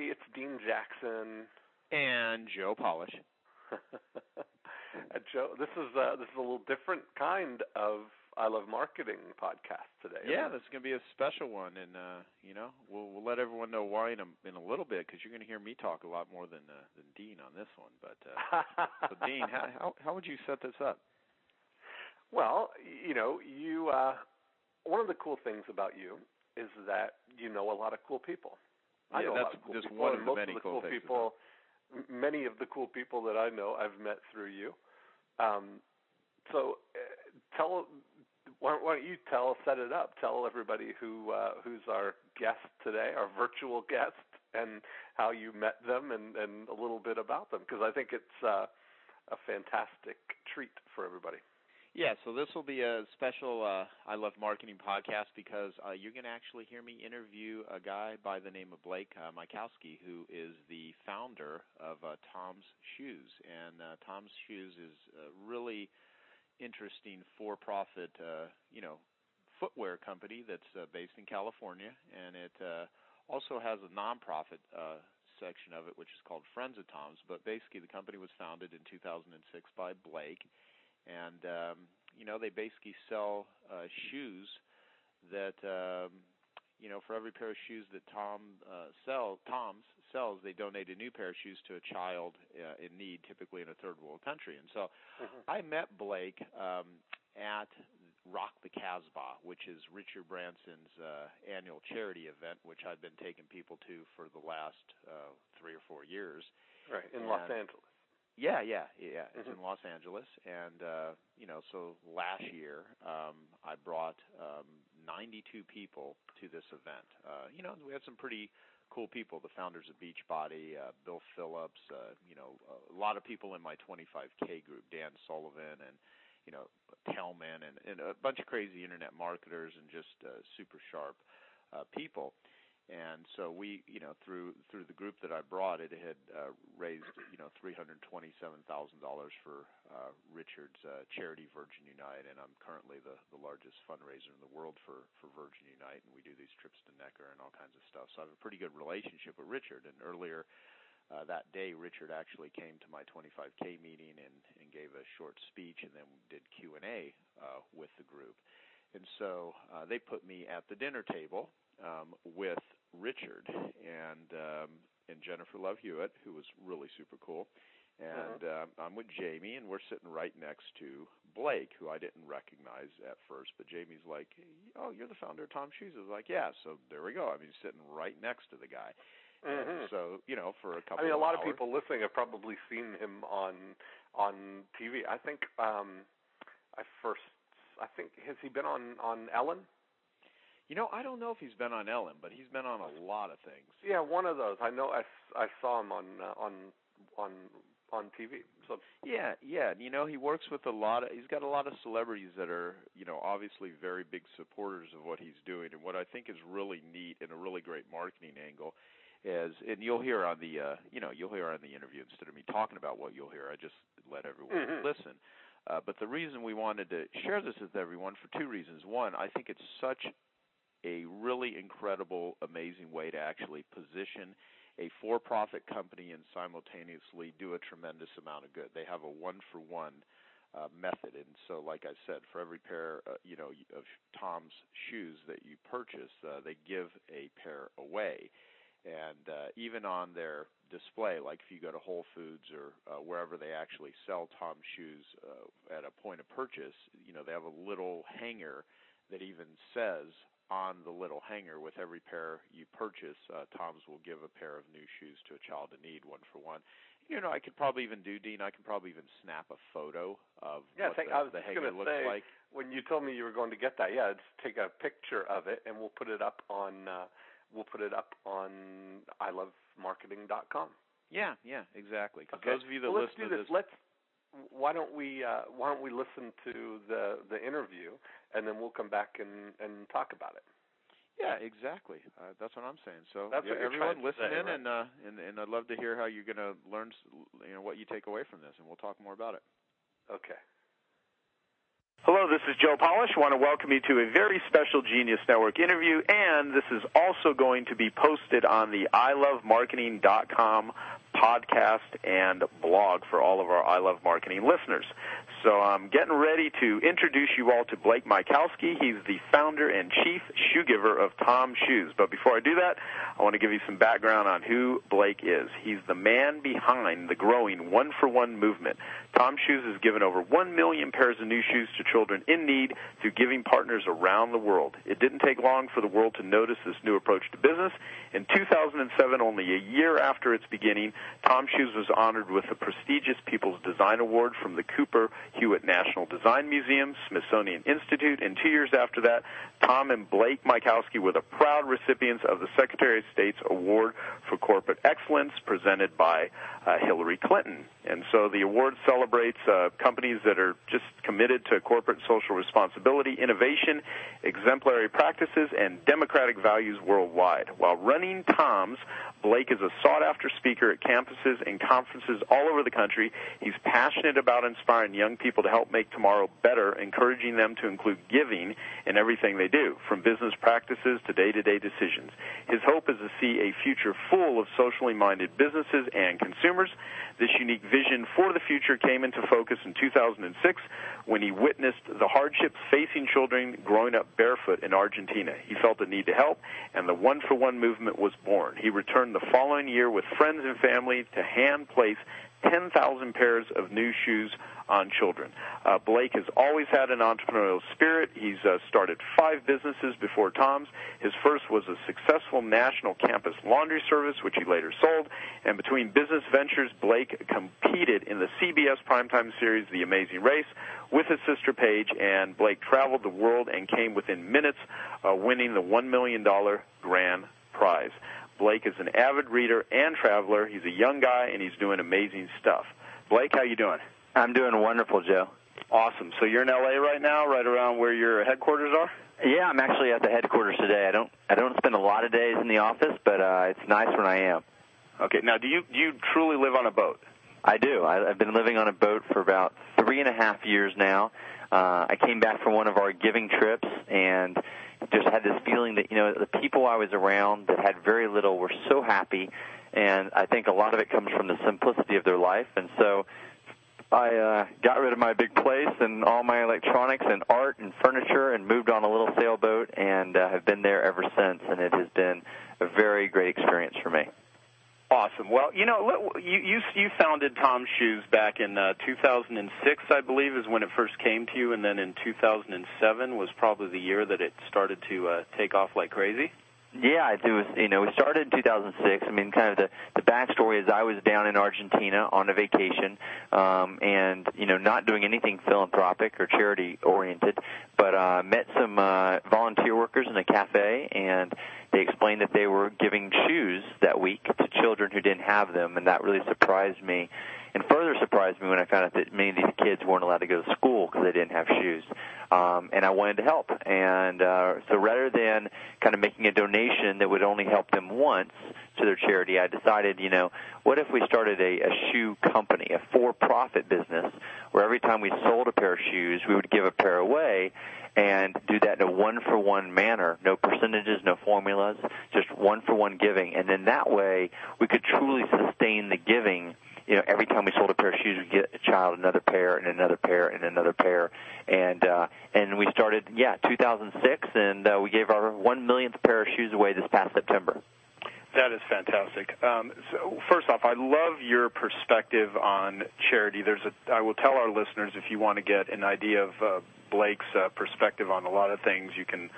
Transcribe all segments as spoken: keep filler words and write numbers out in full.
It's Dean Jackson and Joe Polish. Joe, this is uh, this is a little different kind of I Love Marketing podcast today. Yeah, this is going to be a special one, and uh, you know we'll, we'll let everyone know why in a, in a little bit, because you're going to hear me talk a lot more than uh, than Dean on this one. But uh, so Dean, how, how how would you set this up? Well, you know, you uh, one of the cool things about you is that you know a lot of cool people. I yeah, know that's a lot of cool just people. one of the many of the cool things people. Many of the cool people that I know, I've met through you. Um, so, uh, tell why, why don't you tell set it up? Tell everybody who uh, who's our guest today, our virtual guest, and how you met them, and, and a little bit about them, because I think it's uh, a fantastic treat for everybody. Yeah, so this will be a special uh, I Love Marketing podcast, because uh, you're going to actually hear me interview a guy by the name of Blake uh, Mycoskie, who is the founder of uh, TOMS Shoes. And uh, TOMS Shoes is a really interesting for-profit, uh, you know, footwear company that's uh, based in California. And it uh, also has a nonprofit uh, section of it, which is called Friends of Tom's. But basically the company was founded in two thousand six by Blake. And, um, you know, they basically sell uh, shoes that, um, you know, for every pair of shoes that Tom uh, sell, Tom's sells, they donate a new pair of shoes to a child uh, in need, typically in a third world country. And so mm-hmm. I met Blake um, at Rock the Kasbah, which is Richard Branson's uh, annual charity event, which I've been taking people to for the last uh, three or four years. Right, in and, Los Angeles. Yeah, yeah, yeah. It's mm-hmm. in Los Angeles, and uh, you know, so last year um, I brought um, ninety-two people to this event. Uh, you know, we had some pretty cool people: the founders of Beachbody, uh, Bill Phillips. Uh, you know, a lot of people in my twenty-five K group: Dan Sullivan, and you know, Telman, and, and a bunch of crazy internet marketers, and just uh, super sharp uh, people. And so we, you know, through through the group that I brought, it had uh, raised, you know, three hundred twenty-seven thousand dollars for uh, Richard's uh, charity, Virgin Unite, and I'm currently the, the largest fundraiser in the world for, for Virgin Unite, and we do these trips to Necker and all kinds of stuff. So I have a pretty good relationship with Richard, and earlier uh, that day, Richard actually came to my twenty-five K meeting and, and gave a short speech, and then did Q and A uh, with the group. And so uh, they put me at the dinner table um, with Richard and um, and Jennifer Love Hewitt, who was really super cool, and uh-huh. um, I'm with Jamie, and we're sitting right next to Blake, who I didn't recognize at first, but Jamie's like, "Oh, you're the founder of TOMS Shoes." I was like, "Yeah." So there we go. I mean, sitting right next to the guy. Mm-hmm. And so you know, for a couple. I mean, a lot of, hours, of people listening have probably seen him on on T V. I think um, I first. I think has he been on on Ellen? You know, I don't know if he's been on Ellen, but he's been on a lot of things. Yeah, one of those. I know I, I saw him on uh, on on on T V. So yeah, yeah. You know, he works with a lot of. He's got a lot of celebrities that are, you know, obviously very big supporters of what he's doing. And what I think is really neat and a really great marketing angle is, and you'll hear on the uh, you know you'll hear on the interview, instead of me talking about what you'll hear, I just let everyone mm-hmm. listen. Uh, but the reason we wanted to share this with everyone for two reasons. One, I think it's such a really incredible, amazing way to actually position a for-profit company and simultaneously do a tremendous amount of good. They have a one-for-one uh, method. And so, like I said, for every pair uh, you know, of Tom's shoes that you purchase, uh, they give a pair away. And uh, even on their display, like if you go to Whole Foods or uh, wherever they actually sell Tom's shoes uh, at a point of purchase, you know, they have a little hanger that even says on the little hanger, with every pair you purchase, uh, Tom's will give a pair of new shoes to a child in need, one for one. You know, I could probably even do, Dean, I could probably even snap a photo of yeah, what think, the, I was the hanger looks say, like. When you told me you were going to get that, yeah, just take a picture of it, and we'll put it up on uh, we'll put it up on i love marketing dot com. Yeah, yeah, exactly. Okay. Those of you that well, let's do this. this. Let's. Why don't we? Uh, why don't we listen to the the interview, and then we'll come back and, and talk about it. Yeah, exactly. Uh, that's what I'm saying. So that's yeah, what everyone listen say, in, right? and, uh, and and I'd love to hear how you're going to learn, you know, what you take away from this, and we'll talk more about it. Okay. Hello, this is Joe Polish. I want to welcome you to a very special Genius Network interview, and this is also going to be posted on the i love marketing dot com podcast and blog for all of our I Love Marketing listeners. So I'm getting ready to introduce you all to Blake Mycoskie. He's the founder and chief shoe giver of TOMS Shoes. But before I do that, I want to give you some background on who Blake is. He's the man behind the growing one-for-one movement. TOMS Shoes has given over one million pairs of new shoes to children in need through giving partners around the world. It didn't take long for the world to notice this new approach to business. In two thousand seven, only a year after its beginning, TOMS Shoes was honored with the prestigious People's Design Award from the Cooper Hewitt National Design Museum, Smithsonian Institute, and two years after that, Tom and Blake Mycoskie were the proud recipients of the Secretary of State's Award for Corporate Excellence presented by uh, Hillary Clinton. And so the award celebrates uh, companies that are just committed to corporate social responsibility, innovation, exemplary practices, and democratic values worldwide. While running TOMS, Blake is a sought-after speaker at campuses and conferences all over the country. He's passionate about inspiring young people to help make tomorrow better, encouraging them to include giving in everything they do, from business practices to day-to-day decisions. His hope is to see a future full of socially minded businesses and consumers. This unique vision for the future came into focus in two thousand six when he witnessed the hardships facing children growing up barefoot in Argentina. He felt the need to help, and the one-for-one movement was born. He returned the following year with friends and family to hand place ten thousand pairs of new shoes on children. Uh, Blake has always had an entrepreneurial spirit. He's uh, started five businesses before TOMS. His first was a successful national campus laundry service, which he later sold. And between business ventures, Blake competed in the C B S primetime series, The Amazing Race, with his sister Paige. And Blake traveled the world and came within minutes, uh, winning the one million dollars grand prize. Blake is an avid reader and traveler. He's a young guy, and he's doing amazing stuff. Blake, how you doing? I'm doing wonderful, Joe. Awesome. So you're in L A right now, right around where your headquarters are? Yeah, I'm actually at the headquarters today. I don't I don't spend a lot of days in the office, but uh, it's nice when I am. Okay. Now, do you do you truly live on a boat? I do. I, I've been living on a boat for about three and a half years now. Uh, I came back from one of our giving trips and just had this feeling that, you know, the people I was around that had very little were so happy, and I think a lot of it comes from the simplicity of their life. And so I uh, got rid of my big place and all my electronics and art and furniture and moved on a little sailboat, and uh, have been there ever since, and it has been a very great experience for me. Awesome. Well, you know, you you, you founded TOMS Shoes back in uh, two thousand six, I believe, is when it first came to you, and then in two thousand seven was probably the year that it started to uh, take off like crazy. Yeah, it was. You know, we started in two thousand six. I mean, kind of the the backstory is I was down in Argentina on a vacation, um, and you know, not doing anything philanthropic or charity oriented, but uh, met some uh, volunteer workers in a cafe, and they explained that they were giving shoes that week to children who didn't have them, and that really surprised me. And further surprised me when I found out that many of these kids weren't allowed to go to school because they didn't have shoes. Um, and I wanted to help. And uh, so rather than kind of making a donation that would only help them once to their charity, I decided, you know, what if we started a, a shoe company, a for-profit business, where every time we sold a pair of shoes, we would give a pair away and do that in a one-for-one manner, no percentages, no formulas, just one-for-one giving. And then that way we could truly sustain the giving. You know, every time we sold a pair of shoes, we get a child another pair and another pair and another pair. And uh, and we started, yeah, two thousand six, and uh, we gave our one millionth pair of shoes away this past September. That is fantastic. Um, so first off, I love your perspective on charity. There's a, I will tell our listeners, if you want to get an idea of uh, Blake's uh, perspective on a lot of things, you can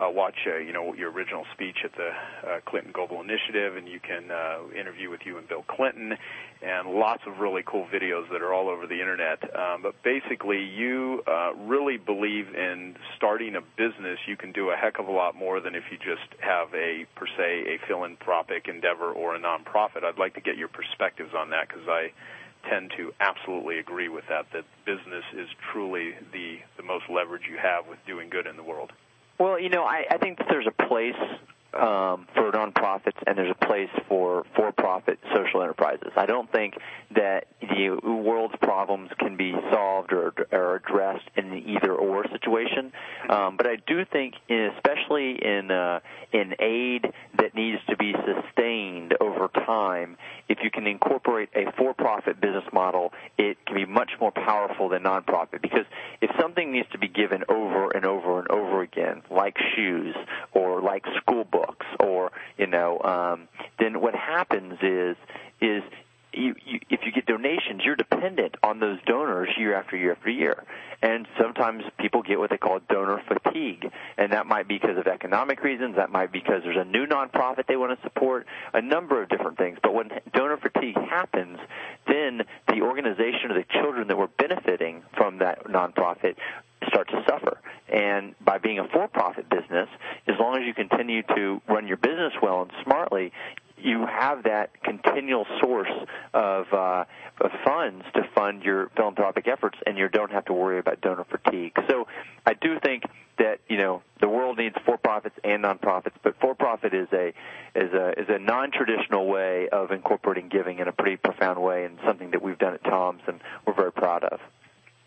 uh, watch, uh, you know, your original speech at the uh, Clinton Global Initiative, and you can uh, interview with you and Bill Clinton, and lots of really cool videos that are all over the internet. Um, but basically, you uh, really believe in starting a business. You can do a heck of a lot more than if you just have a, per se, a philanthropic endeavor or a nonprofit. I'd like to get your perspectives on that, because I tend to absolutely agree with that, that business is truly the, the most leverage you have with doing good in the world. Well, you know, I, I think that there's a place um, for nonprofits, and there's a place for for-profit social enterprises. I don't think that the world's problems can be solved or, or addressed in an either-or situation, um, but I do think, in, especially in uh, in aid that needs to be sustained over time, if you can incorporate a for-profit business model, it can be much more powerful than nonprofit, because if something needs to be given over and over and over again, like shoes or like school books, or you know, um, then what happens is is you, you, if you get donations, you're dependent on those donors year after year after year, and sometimes people get what they call donor fatigue, and that might be because of economic reasons, that might be because there's a new nonprofit they want to support, a number of different things. But when donor fatigue happens, then the organization or the children that were benefiting from that nonprofit start to suffer. And by being a for-profit business, as long as you continue to run your business well and smartly, you have that continual source of, uh, of funds to fund your philanthropic efforts, and you don't have to worry about donor fatigue. So I do think that, you know, the world needs for-profits and nonprofits, but for-profit is a is a is a non-traditional way of incorporating giving in a pretty profound way, and something that we've done at Tom's and we're very proud of.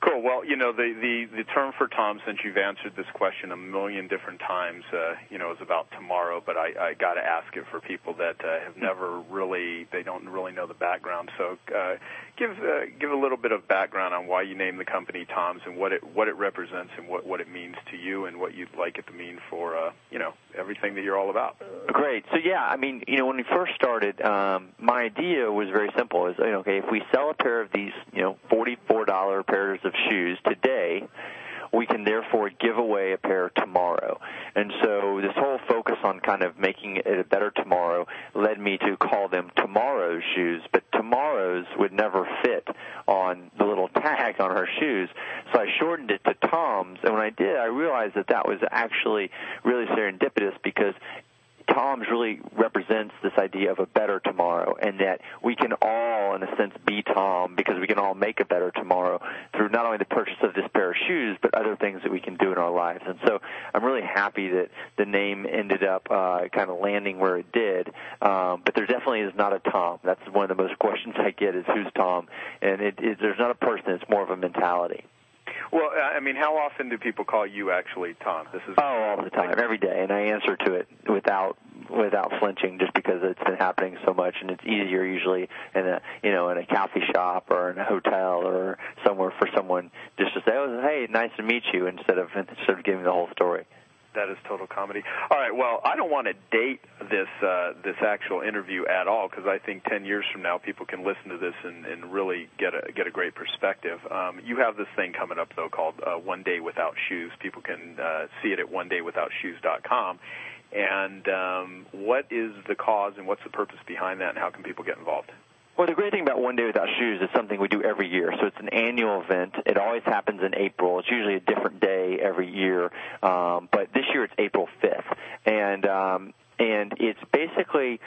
Cool. Well, you know, the, the, the term for Tom, since you've answered this question a million different times, uh, you know, is about tomorrow, but I, I got to ask it for people that uh, have never really, they don't really know the background. So uh, give uh, give a little bit of background on why you named the company Tom's, and what it what it represents, and what, what it means to you, and what you'd like it to mean for, uh, you know, everything that you're all about. Great. So, yeah, I mean, you know, when we first started, um, my idea was very simple. Is, you know, okay, if we sell a pair of these, you know, forty-four dollars pairs of shoes today, we can therefore give away a pair tomorrow. And so this whole focus on kind of making it a better tomorrow led me to call them Tomorrow's Shoes, but tomorrows would never fit on the little tag on our shoes. So I shortened it to Tom's, and when I did, I realized that that was actually really serendipitous, because Tom's really represents this idea of a better tomorrow, and that we can all, in a sense, be Tom, because we can all make a better tomorrow through not only the purchase of this pair of shoes, but other things that we can do in our lives. And so I'm really happy that the name ended up uh, kind of landing where it did, um, but there definitely is not a Tom. That's one of the most questions I get, is who's Tom, and it, it, there's not a person. It's more of a mentality. Well, I mean, how often do people call you actually Tom? This is oh, all the time, every day, and I answer to it without without flinching, just because it's been happening so much, and it's easier usually in a you know in a coffee shop or in a hotel or somewhere for someone just to say, oh, hey, nice to meet you, instead of instead of giving the whole story. That is total comedy. All right, well, I don't want to date this uh, this actual interview at all, because I think ten years from now people can listen to this and, and really get a get a great perspective. Um, you have this thing coming up, though, called uh, One Day Without Shoes. People can uh, see it at one day without shoes dot com. And um, what is the cause, and what's the purpose behind that, and how can people get involved? Well, the great thing about One Day Without Shoes is something we do every year. So it's an annual event. It always happens in April. It's usually a different day every year. Um, but this year it's April fifth. And, um, and it's basically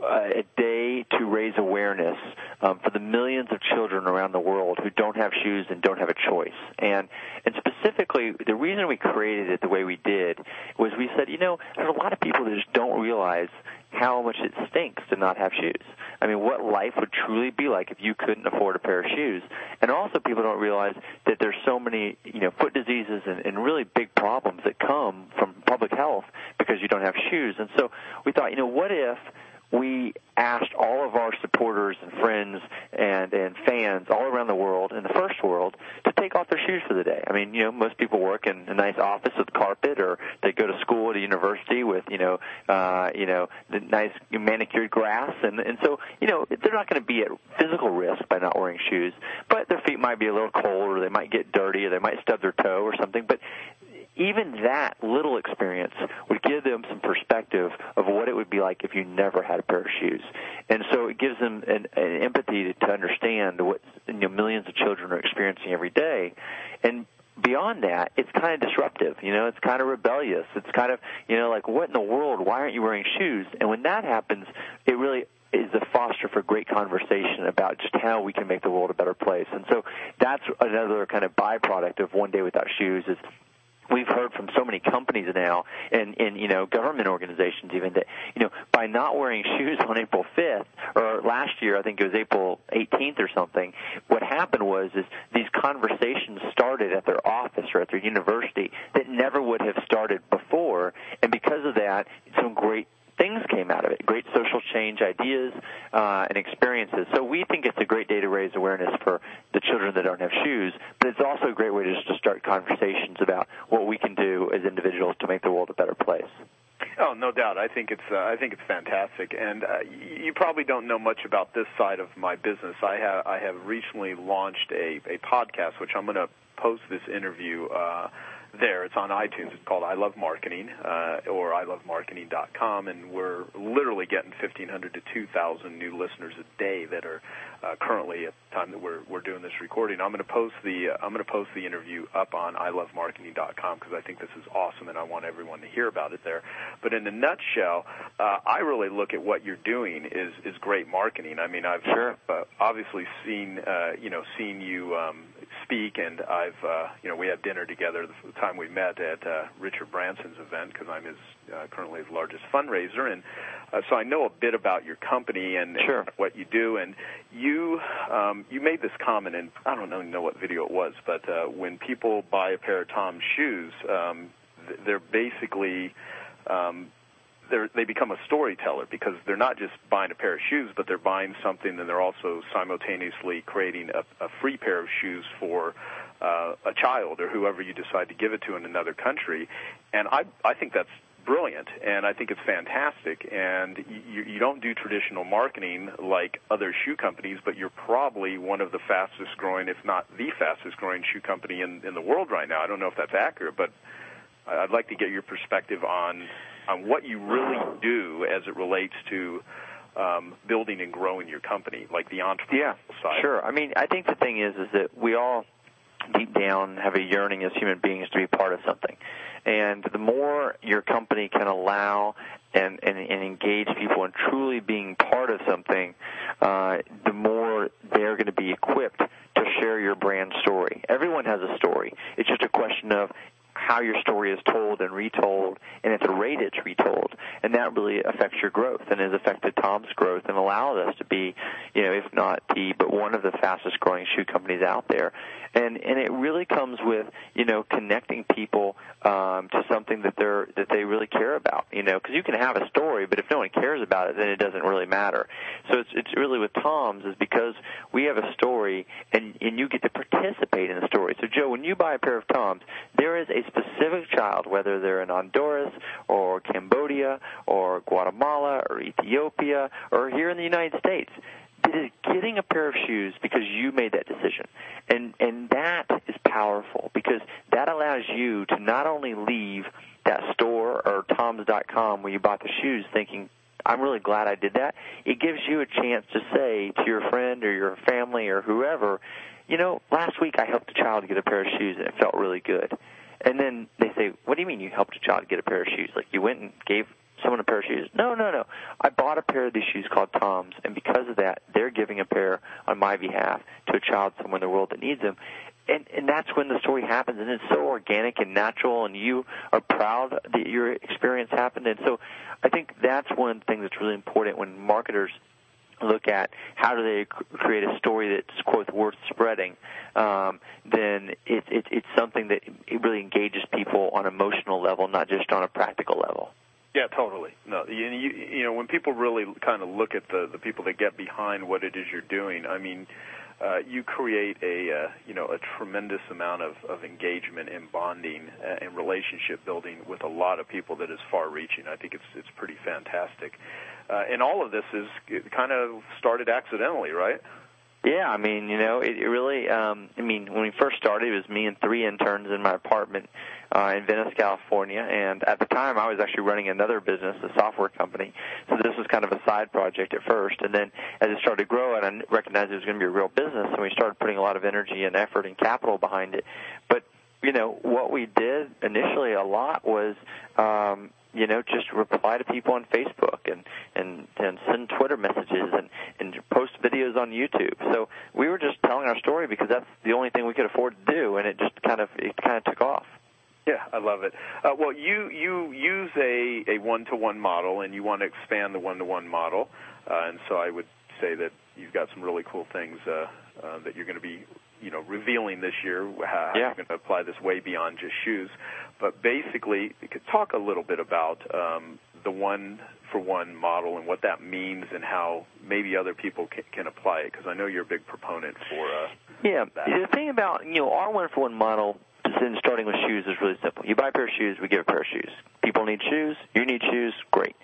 a day to raise awareness um, for the millions of children around the world who don't have shoes and don't have a choice. And and specifically, the reason we created it the way we did was we said, you know, there's a lot of people that just don't realize how much it stinks to not have shoes. I mean, what life would truly be like if you couldn't afford a pair of shoes. And also, people don't realize that there's so many, you know, foot diseases and, and really big problems that come from public health because you don't have shoes. And so we thought, you know, what if we asked all of our supporters and friends and, and fans all around the world, in the first world, to take off their shoes for the day. I mean, you know, most people work in a nice office with carpet, or they go to school at a university with, you know, uh, you know, the nice manicured grass. And, and so, you know, they're not going to be at physical risk by not wearing shoes, but their feet might be a little cold, or they might get dirty, or they might stub their toe or something. But even that little experience would give them some perspective of what it would be like if you never had a pair of shoes. And so it gives them an, an empathy to, to understand what you know, millions of children are experiencing every day. And beyond that, it's kind of disruptive. You know, it's kind of rebellious. It's kind of, you know, like, what in the world? Why aren't you wearing shoes? And when that happens, it really is a foster for great conversation about just how we can make the world a better place. And so that's another kind of byproduct of One Day Without Shoes is we've heard from so many companies now and, and, you know, government organizations even that, you know, by not wearing shoes on April fifth or last year, I think it was April eighteenth or something, what happened was is these conversations started at their office or at their university that never would have started before. And because of that, some great things came out of it, great social change ideas uh, and experiences. So we think it's a great day to raise awareness for the children that don't have shoes, but it's also a great way to just to start conversations about what we can do as individuals to make the world a better place. Oh, no doubt. I think it's uh, I think it's fantastic, and uh, you probably don't know much about this side of my business. I have I have recently launched a, a podcast, which I'm going to post this interview uh there. It's on iTunes. It's called I Love Marketing uh, or i love marketing dot com, and we're literally getting fifteen hundred to two thousand new listeners a day that are uh, currently at the time that we're we're doing this recording. I'm going to post the uh, I'm going to post the interview up on i love marketing dot com because I think this is awesome and I want everyone to hear about it there. But in a nutshell, uh, I really look at what you're doing is is great marketing. I mean, I've sure. uh, obviously seen uh, you know seen you um, speak, and I've uh, you know we had dinner together the time we met at uh, Richard Branson's event because I'm his uh, currently his largest fundraiser, and uh, so I know a bit about your company and, sure. and what you do. And you um, you made this comment, and I don't even know what video it was, but uh, when people buy a pair of Tom's shoes, um, they're basically um, they're, they become a storyteller because they're not just buying a pair of shoes, but they're buying something, and they're also simultaneously creating a, a free pair of shoes for Uh, a child or whoever you decide to give it to in another country. And I, I think that's brilliant, and I think it's fantastic. And you, you don't do traditional marketing like other shoe companies, but you're probably one of the fastest growing, if not the fastest growing shoe company in, in the world right now. I don't know if that's accurate, but I'd like to get your perspective on, on what you really do as it relates to Um, building and growing your company, like the entrepreneurial yeah, side. Sure. I mean, I think the thing is is that we all deep down have a yearning as human beings to be part of something. And the more your company can allow and, and, and engage people in truly being part of something, uh, the more they're going to be equipped to share your brand story. Everyone has a story. It's just a question of how your story is told and retold, and at the rate it's retold, and that really affects your growth and has affected Tom's growth and allowed us to be, you know, if not the, but one of the fastest growing shoe companies out there. And and it really comes with, you know, connecting people um, to something that they're that they really care about, you know, because you can have a story, but if no one cares about it, then it doesn't really matter. So it's it's really with Tom's is because we have a story, and and you get to participate in the story. So Joe, when you buy a pair of Tom's, there is a specific child, whether they're in Honduras or Cambodia or Guatemala or Ethiopia or here in the United States, that is getting a pair of shoes because you made that decision. And and that is powerful because that allows you to not only leave that store or toms dot com where you bought the shoes thinking, I'm really glad I did that. It gives you a chance to say to your friend or your family or whoever, you know, last week I helped a child get a pair of shoes and it felt really good. And then they say, what do you mean you helped a child get a pair of shoes? Like you went and gave someone a pair of shoes. No, no, no. I bought a pair of these shoes called Tom's, and because of that, they're giving a pair on my behalf to a child somewhere in the world that needs them. And, and that's when the story happens, and it's so organic and natural, and you are proud that your experience happened. And so I think that's one thing that's really important when marketers look at how do they create a story that's, quote, worth spreading, um, then it, it, it's something that it really engages people on an emotional level, not just on a practical level. Yeah, totally. No, you, you, you know, when people really kind of look at the, the people that get behind what it is you're doing, I mean, uh, you create a, uh, you know, a tremendous amount of, of engagement and bonding and relationship building with a lot of people that is far-reaching. I think it's it's pretty fantastic. Uh, and all of this is it kind of started accidentally, right? Yeah, I mean, you know, it, it really, um, I mean, when we first started, it was me and three interns in my apartment uh, in Venice, California. And at the time, I was actually running another business, a software company. So this was kind of a side project at first. And then as it started to grow, and I recognized it was going to be a real business, and we started putting a lot of energy and effort and capital behind it. But, you know, what we did initially a lot was um, – you know, just reply to people on Facebook and, and, and send Twitter messages and, and post videos on YouTube. So we were just telling our story because that's the only thing we could afford to do, and it just kind of it kind of took off. Yeah, I love it. Uh, well, you you use a, a one-to-one model, and you want to expand the one-to-one model, uh, and so I would say that you've got some really cool things uh, uh, that you're going to be you know, revealing this year, how yeah. you're going to apply this way beyond just shoes. But basically, you could talk a little bit about um, the one-for-one model and what that means and how maybe other people can, can apply it, because I know you're a big proponent for uh, yeah. that. Yeah, the thing about, you know, our one-for-one model, starting with shoes, is really simple. You buy a pair of shoes, we give a pair of shoes. People need shoes, you need shoes, great.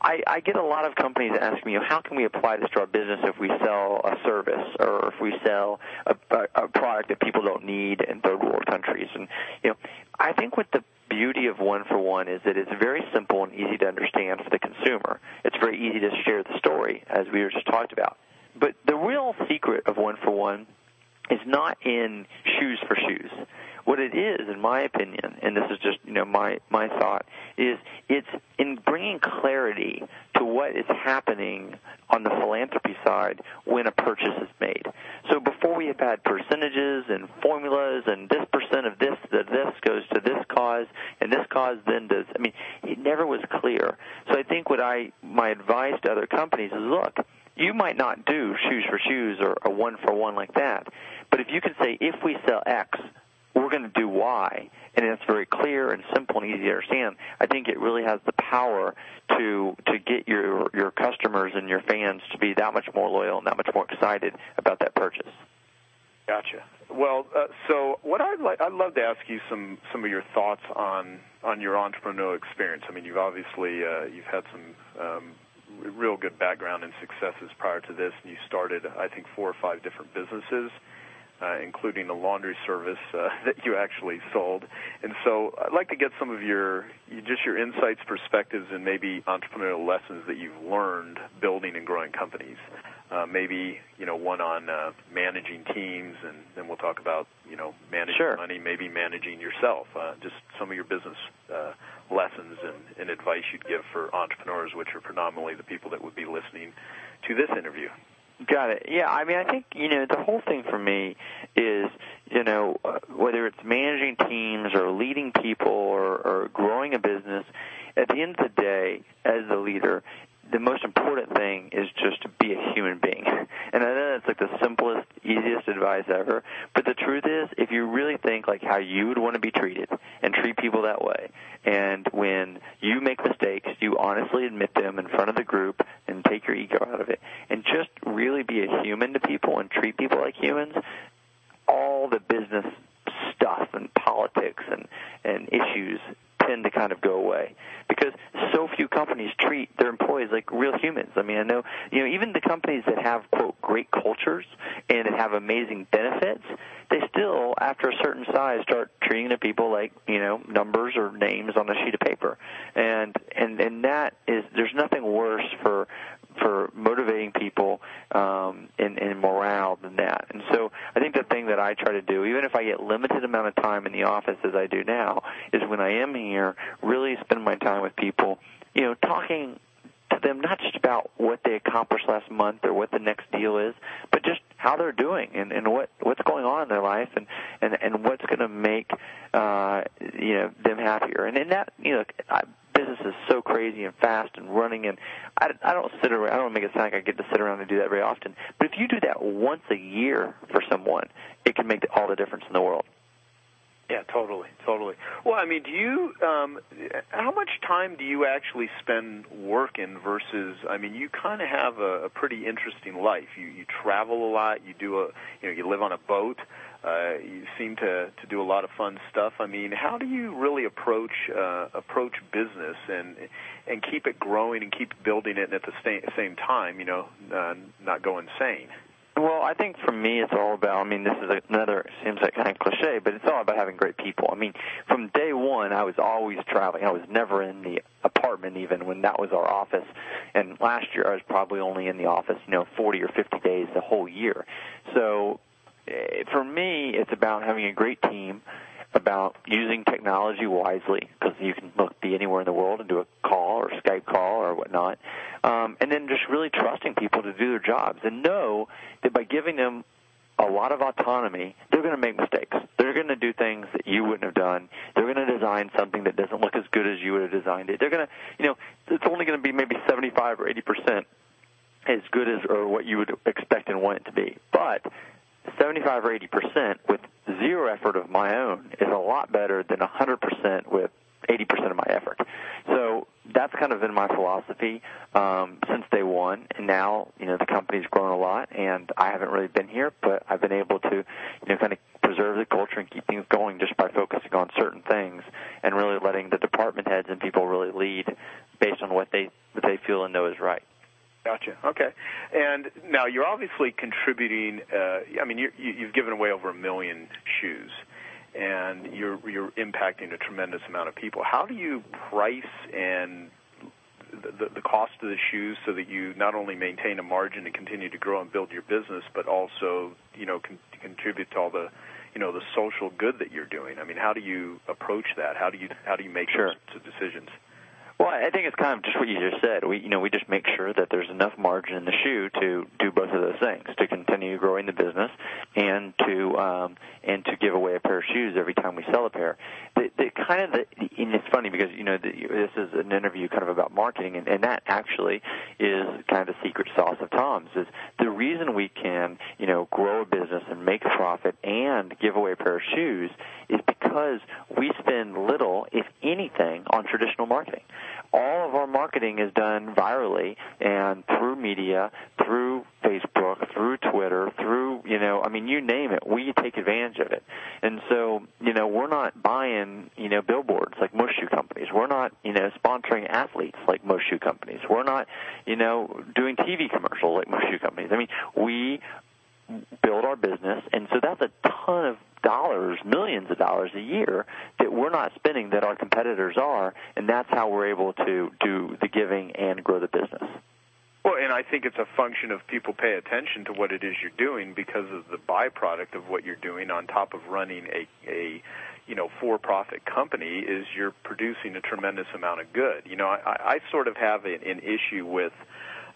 I, I get a lot of companies asking me, you know, how can we apply this to our business if we sell a service or if we sell a, a, a product that people don't need in third world countries? And, you know, I think what the beauty of one-for-one is that it's very simple and easy to understand for the consumer. It's very easy to share the story, as we were just talked about. But the real secret of one-for-one is not in shoes for shoes. What it is, in my opinion, and this is just, you know, my, my thought, is it's in bringing clarity to what is happening on the philanthropy side when a purchase is made. So before we have had percentages and formulas and this percent of this, that this goes to this cause, and this cause then does. I mean, it never was clear. So I think what I my advice to other companies is, look, you might not do shoes for shoes or a one-for-one like that, but if you can say, if we sell X, we're going to do Y, and it's very clear and simple and easy to understand. I think it really has the power to to get your your customers and your fans to be that much more loyal and that much more excited about that purchase. Gotcha. Well, uh, so what I'd like, I'd love to ask you some some of your thoughts on on your entrepreneurial experience. I mean, you've obviously uh, you've had some um, real good background and successes prior to this, and you started, I think, four or five different businesses. Uh, including a laundry service uh, that you actually sold. And so I'd like to get some of your, just your insights, perspectives, and maybe entrepreneurial lessons that you've learned building and growing companies. Uh, maybe, you know, one on uh, managing teams, and then we'll talk about, you know, managing sure. money, maybe managing yourself. Uh, just some of your business uh, lessons and, and advice you'd give for entrepreneurs, which are predominantly the people that would be listening to this interview. Got it. Yeah, I mean, I think, you know, the whole thing for me is, you know, whether it's managing teams or leading people or, or growing a business, at the end of the day, as a leader, the most important thing is just to be a human being. And I know that's like the simplest, easiest advice ever, but the truth is, if you really think like how you would want to be treated and treat people that way, and when you make mistakes, you honestly admit them in front of the group and take your ego out of it, and just really be a human to people and treat people like humans, all the business stuff and politics and, and issues tend to kind of go away, because so few companies treat their employees like real humans. I mean, I know, you know, even the companies that have, quote, great cultures and that have amazing benefits, they still, after a certain size, start treating the people like, you know, numbers or names on a sheet of paper. And and, and that is, there's nothing worse for for motivating people um, in, in morale than that. And so I think the thing that I try to do, even if I get limited amount of time in the office as I do now, is when I am here, really spend my time with people, you know, talking to them not just about what they accomplished last month or what the next deal is, but just how they're doing and, and what, what's going on in their life and, and, and what's going to make, uh, you know, them happier. And in that, you know, I, business is so crazy and fast and running, and I, I don't sit around, I don't make it sound like I get to sit around and do that very often. But if you do that once a year for someone, it can make all the difference in the world. Yeah, totally, totally. Well, I mean, do you, um, how much time do you actually spend working versus, I mean, you kind of have a, a pretty interesting life. You, you travel a lot, you do a, you know, you live on a boat, uh, you seem to, to do a lot of fun stuff. I mean, how do you really approach, uh, approach business and, and keep it growing and keep building it, and at the same, same time, you know, uh, not go insane? Well, I think for me it's all about, I mean, this is another, it seems like kind of cliche, but it's all about having great people. I mean, from day one, I was always traveling. I was never in the apartment even when that was our office. And last year I was probably only in the office, you know, forty or fifty days the whole year. So for me, it's about having a great team, about using technology wisely, because you can look, be anywhere in the world and do a call or Skype call or whatnot, um, and then just really trusting people to do their jobs and know that by giving them a lot of autonomy, they're going to make mistakes. They're going to do things that you wouldn't have done. They're going to design something that doesn't look as good as you would have designed it. They're going to, you know, it's only going to be maybe seventy-five or eighty percent as good as or what you would expect and want it to be. But seventy-five or eighty percent with zero effort of my own is a lot better than one hundred percent with eighty percent of my effort. So that's kind of been my philosophy um, since day one. And now, you know, the company's grown a lot, and I haven't really been here, but I've been able to, you know, kind of preserve the culture and keep things going just by focusing on certain things and really letting the department heads and people really lead based on what they what they feel and know is right. Gotcha. Okay. And now you're obviously contributing, uh, I mean, you're, you've given away over a million shoes, and you're, you're impacting a tremendous amount of people. How do you price and the, the cost of the shoes so that you not only maintain a margin to continue to grow and build your business, but also, you know, con- contribute to all the, you know, the social good that you're doing? I mean, how do you approach that? How do you, how do you make sure those decisions? Well, I think it's kind of just what you just said. We, you know, we just make sure that there's enough margin in the shoe to do both of those things, to continue growing the business and to um, and to give away a pair of shoes every time we sell a pair. The, the kind of the, and it's funny because, you know, the, this is an interview kind of about marketing, and, and that actually is kind of the secret sauce of Tom's, is the reason we can, you know, grow a business and make a profit and give away a pair of shoes is because we spend little, if anything, on traditional marketing. All of our marketing is done virally and through media, through Facebook, through Twitter, through, you know, I mean, you name it, we take advantage of it. And so, you know, we're not buying, you know, billboards like most shoe companies. We're not, you know, sponsoring athletes like most shoe companies. We're not, you know, doing T V commercials like most shoe companies. I mean, we build our business, and so that's a ton of dollars, millions of dollars a year that we're not spending that our competitors are, and that's how we're able to do the giving and grow the business. Well, and I think it's a function of people pay attention to what it is you're doing because of the byproduct of what you're doing on top of running a, a you know, for-profit company is you're producing a tremendous amount of good. You know, I, I sort of have an, an issue with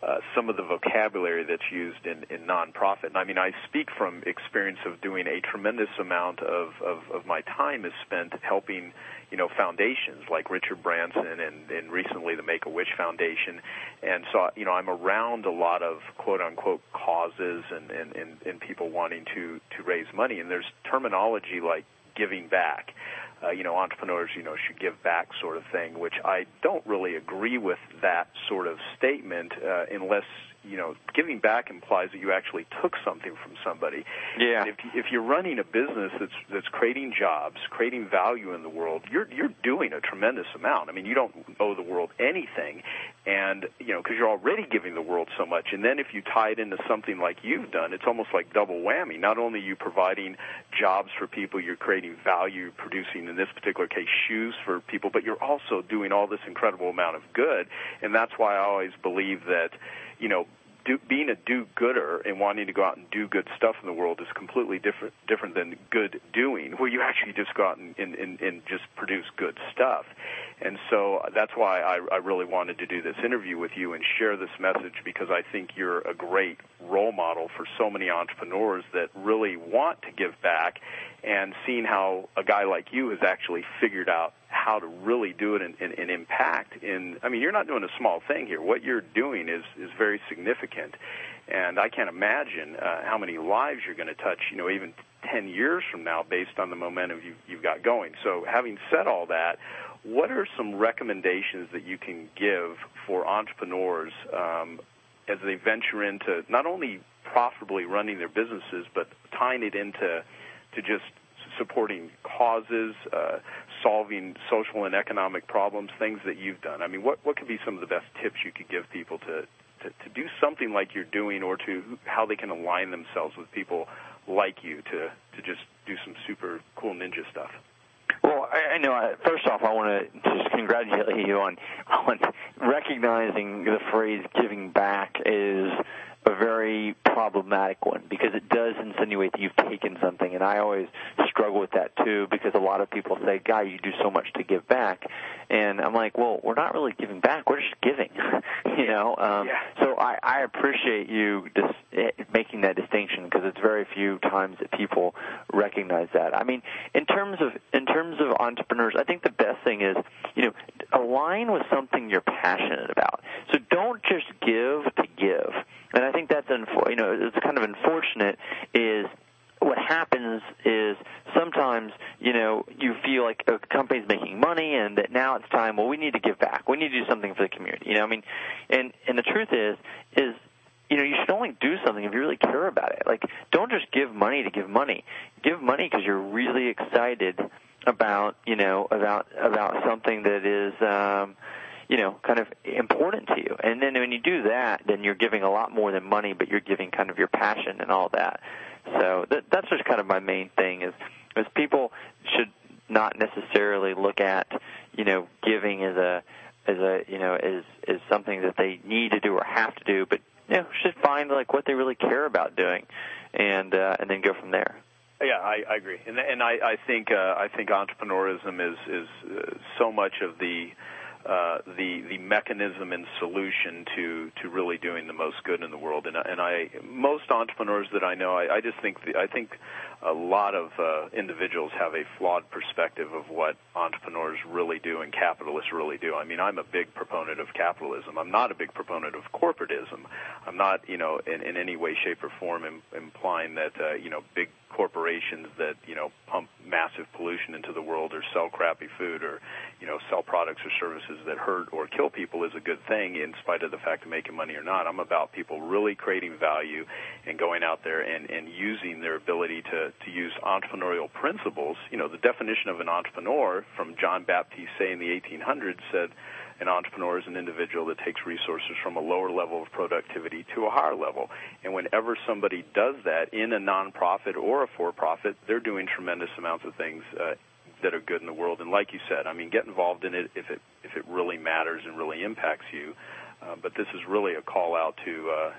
Uh, some of the vocabulary that's used in, in nonprofit. And I mean, I speak from experience of doing a tremendous amount of, of, of my time is spent helping, you know, foundations like Richard Branson and, and recently the Make-A-Wish Foundation. And so, you know, I'm around a lot of quote-unquote causes and, and, and, and people wanting to, to raise money. And there's terminology like giving back. Uh, you know, entrepreneurs, you know, should give back sort of thing, which I don't really agree with that sort of statement uh, unless, you know, giving back implies that you actually took something from somebody. Yeah. If, if you're running a business that's that's creating jobs, creating value in the world, you're you're doing a tremendous amount. I mean, you don't owe the world anything, and, you know, because you're already giving the world so much. And then if you tie it into something like you've done, it's almost like double whammy. Not only are you providing jobs for people, you're creating value, producing, in this particular case, shoes for people, but you're also doing all this incredible amount of good. And that's why I always believe that, you know, do, being a do-gooder and wanting to go out and do good stuff in the world is completely different different than good doing, where you actually just go out and, and, and, and just produce good stuff. And so that's why I, I really wanted to do this interview with you and share this message, because I think you're a great role model for so many entrepreneurs that really want to give back, and seeing how a guy like you has actually figured out how to really do it and, and, and impact. In, I mean, you're not doing a small thing here. What you're doing is, is very significant, and I can't imagine uh, how many lives you're going to touch, you know, even ten years from now based on the momentum you've, you've got going. So having said all that, what are some recommendations that you can give for entrepreneurs um, as they venture into not only profitably running their businesses, but tying it into to just supporting causes, uh, solving social and economic problems, things that you've done? I mean, what, what could be some of the best tips you could give people to, to, to do something something like you're doing, or to how they can align themselves with people like you to, to just do some super cool ninja stuff? Well, I, I know. Uh, first off, I want to just congratulate you on, on recognizing the phrase "giving back" is a very problematic one, because it does insinuate that you've taken something, and I always struggle with that too, because a lot of people say, "God, you do so much to give back," and I'm like, "Well, we're not really giving back; we're just giving," you know. Um, yeah. So I, I appreciate you dis- it, making that distinction, because it's very few times that people recognize that. I mean, in terms of in terms of entrepreneurs, I think the best thing is, you know, align with something you're passionate about. So don't just give to give. And I think that's, you know, it's kind of unfortunate is what happens is sometimes, you know, you feel like a company's making money and that now it's time, well, we need to give back. We need to do something for the community. You know, I mean, and, and the truth is, is, you know, you should only do something if you really care about it. Like, don't just give money to give money. Give money because you're really excited about, you know, about, about something that is, um, you know, kind of important to you. And then when you do that, then you're giving a lot more than money, but you're giving kind of your passion and all that. So that, that's just kind of my main thing is, is people should not necessarily look at, you know, giving as a, as a, you know, as, as something that they need to do or have to do, but, you know, should find like what they really care about doing and, uh, and then go from there. Yeah, I, I agree. And, and I, I think, uh, I think entrepreneurism is, is uh, so much of the, Uh, the the mechanism and solution to, to really doing the most good in the world, and, and I most entrepreneurs that I know, I, I just think the, I think a lot of uh, individuals have a flawed perspective of what entrepreneurs really do and capitalists really do. I mean, I'm a big proponent of capitalism. I'm not a big proponent of corporatism. I'm not, you know, in, in any way, shape, or form im- implying that uh, you know, big corporations that, you know, pump massive pollution into the world or sell crappy food or, you know, sell products or services that hurt or kill people is a good thing in spite of the fact of making money or not. I'm about people really creating value and going out there and, and using their ability to, to use entrepreneurial principles. You know, the definition of an entrepreneur from John Baptiste Say in the eighteen hundreds said, an entrepreneur is an individual that takes resources from a lower level of productivity to a higher level. And whenever somebody does that in a nonprofit or a for-profit, they're doing tremendous amounts of things uh, that are good in the world. And like you said, I mean, get involved in it if it if it really matters and really impacts you. Uh, but this is really a call out to uh,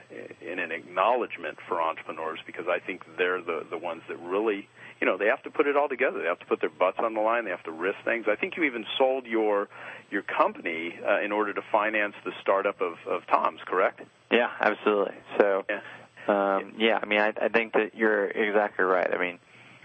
in an acknowledgement for entrepreneurs, because I think they're the, the ones that really, you know, they have to put it all together. They have to put their butts on the line. They have to risk things. I think you even sold your your company uh, in order to finance the startup of, of Tom's, correct? Yeah, absolutely. So, yeah, um, yeah I mean, I, I think that you're exactly right. I mean,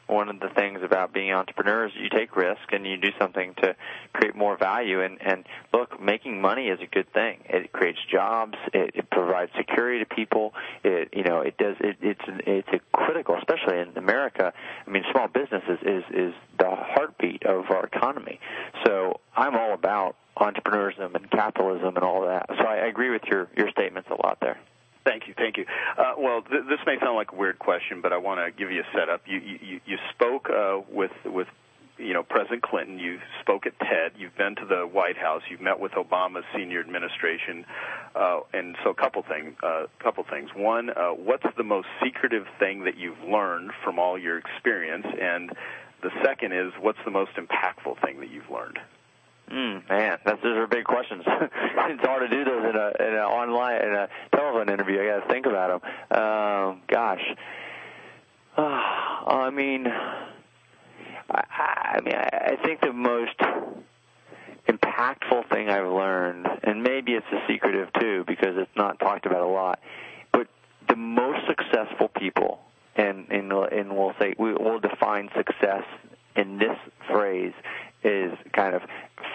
one of the things about being entrepreneurs, you take risk and you do something to create more value. And, and look, making money is a good thing. It creates jobs. It, it provides security to people. It, you know, it does. It, it's it's a critical, especially in America. I mean, small businesses is is the heartbeat of our economy. So I'm all about entrepreneurism and capitalism and all that. So I agree with your your statements a lot there. Thank you, thank you. Uh, well, th- this may sound like a weird question, but I want to give you a setup. You you, you spoke uh, with with you know President Clinton. You spoke at TED. You've been to the White House. You've met with Obama's senior administration. Uh, and so, a couple things. Uh, couple things. One, uh, what's the most secretive thing that you've learned from all your experience? And the second is, what's the most impactful thing that you've learned? Mm, man, that's, those are big questions. It's hard to do those in a in an online in a telephone interview. I got to think about them. Um, gosh, uh, I mean, I, I mean, I think the most impactful thing I've learned, and maybe it's a secretive too because it's not talked about a lot, but the most successful people, and and, and we'll say we will define success in this phrase, is kind of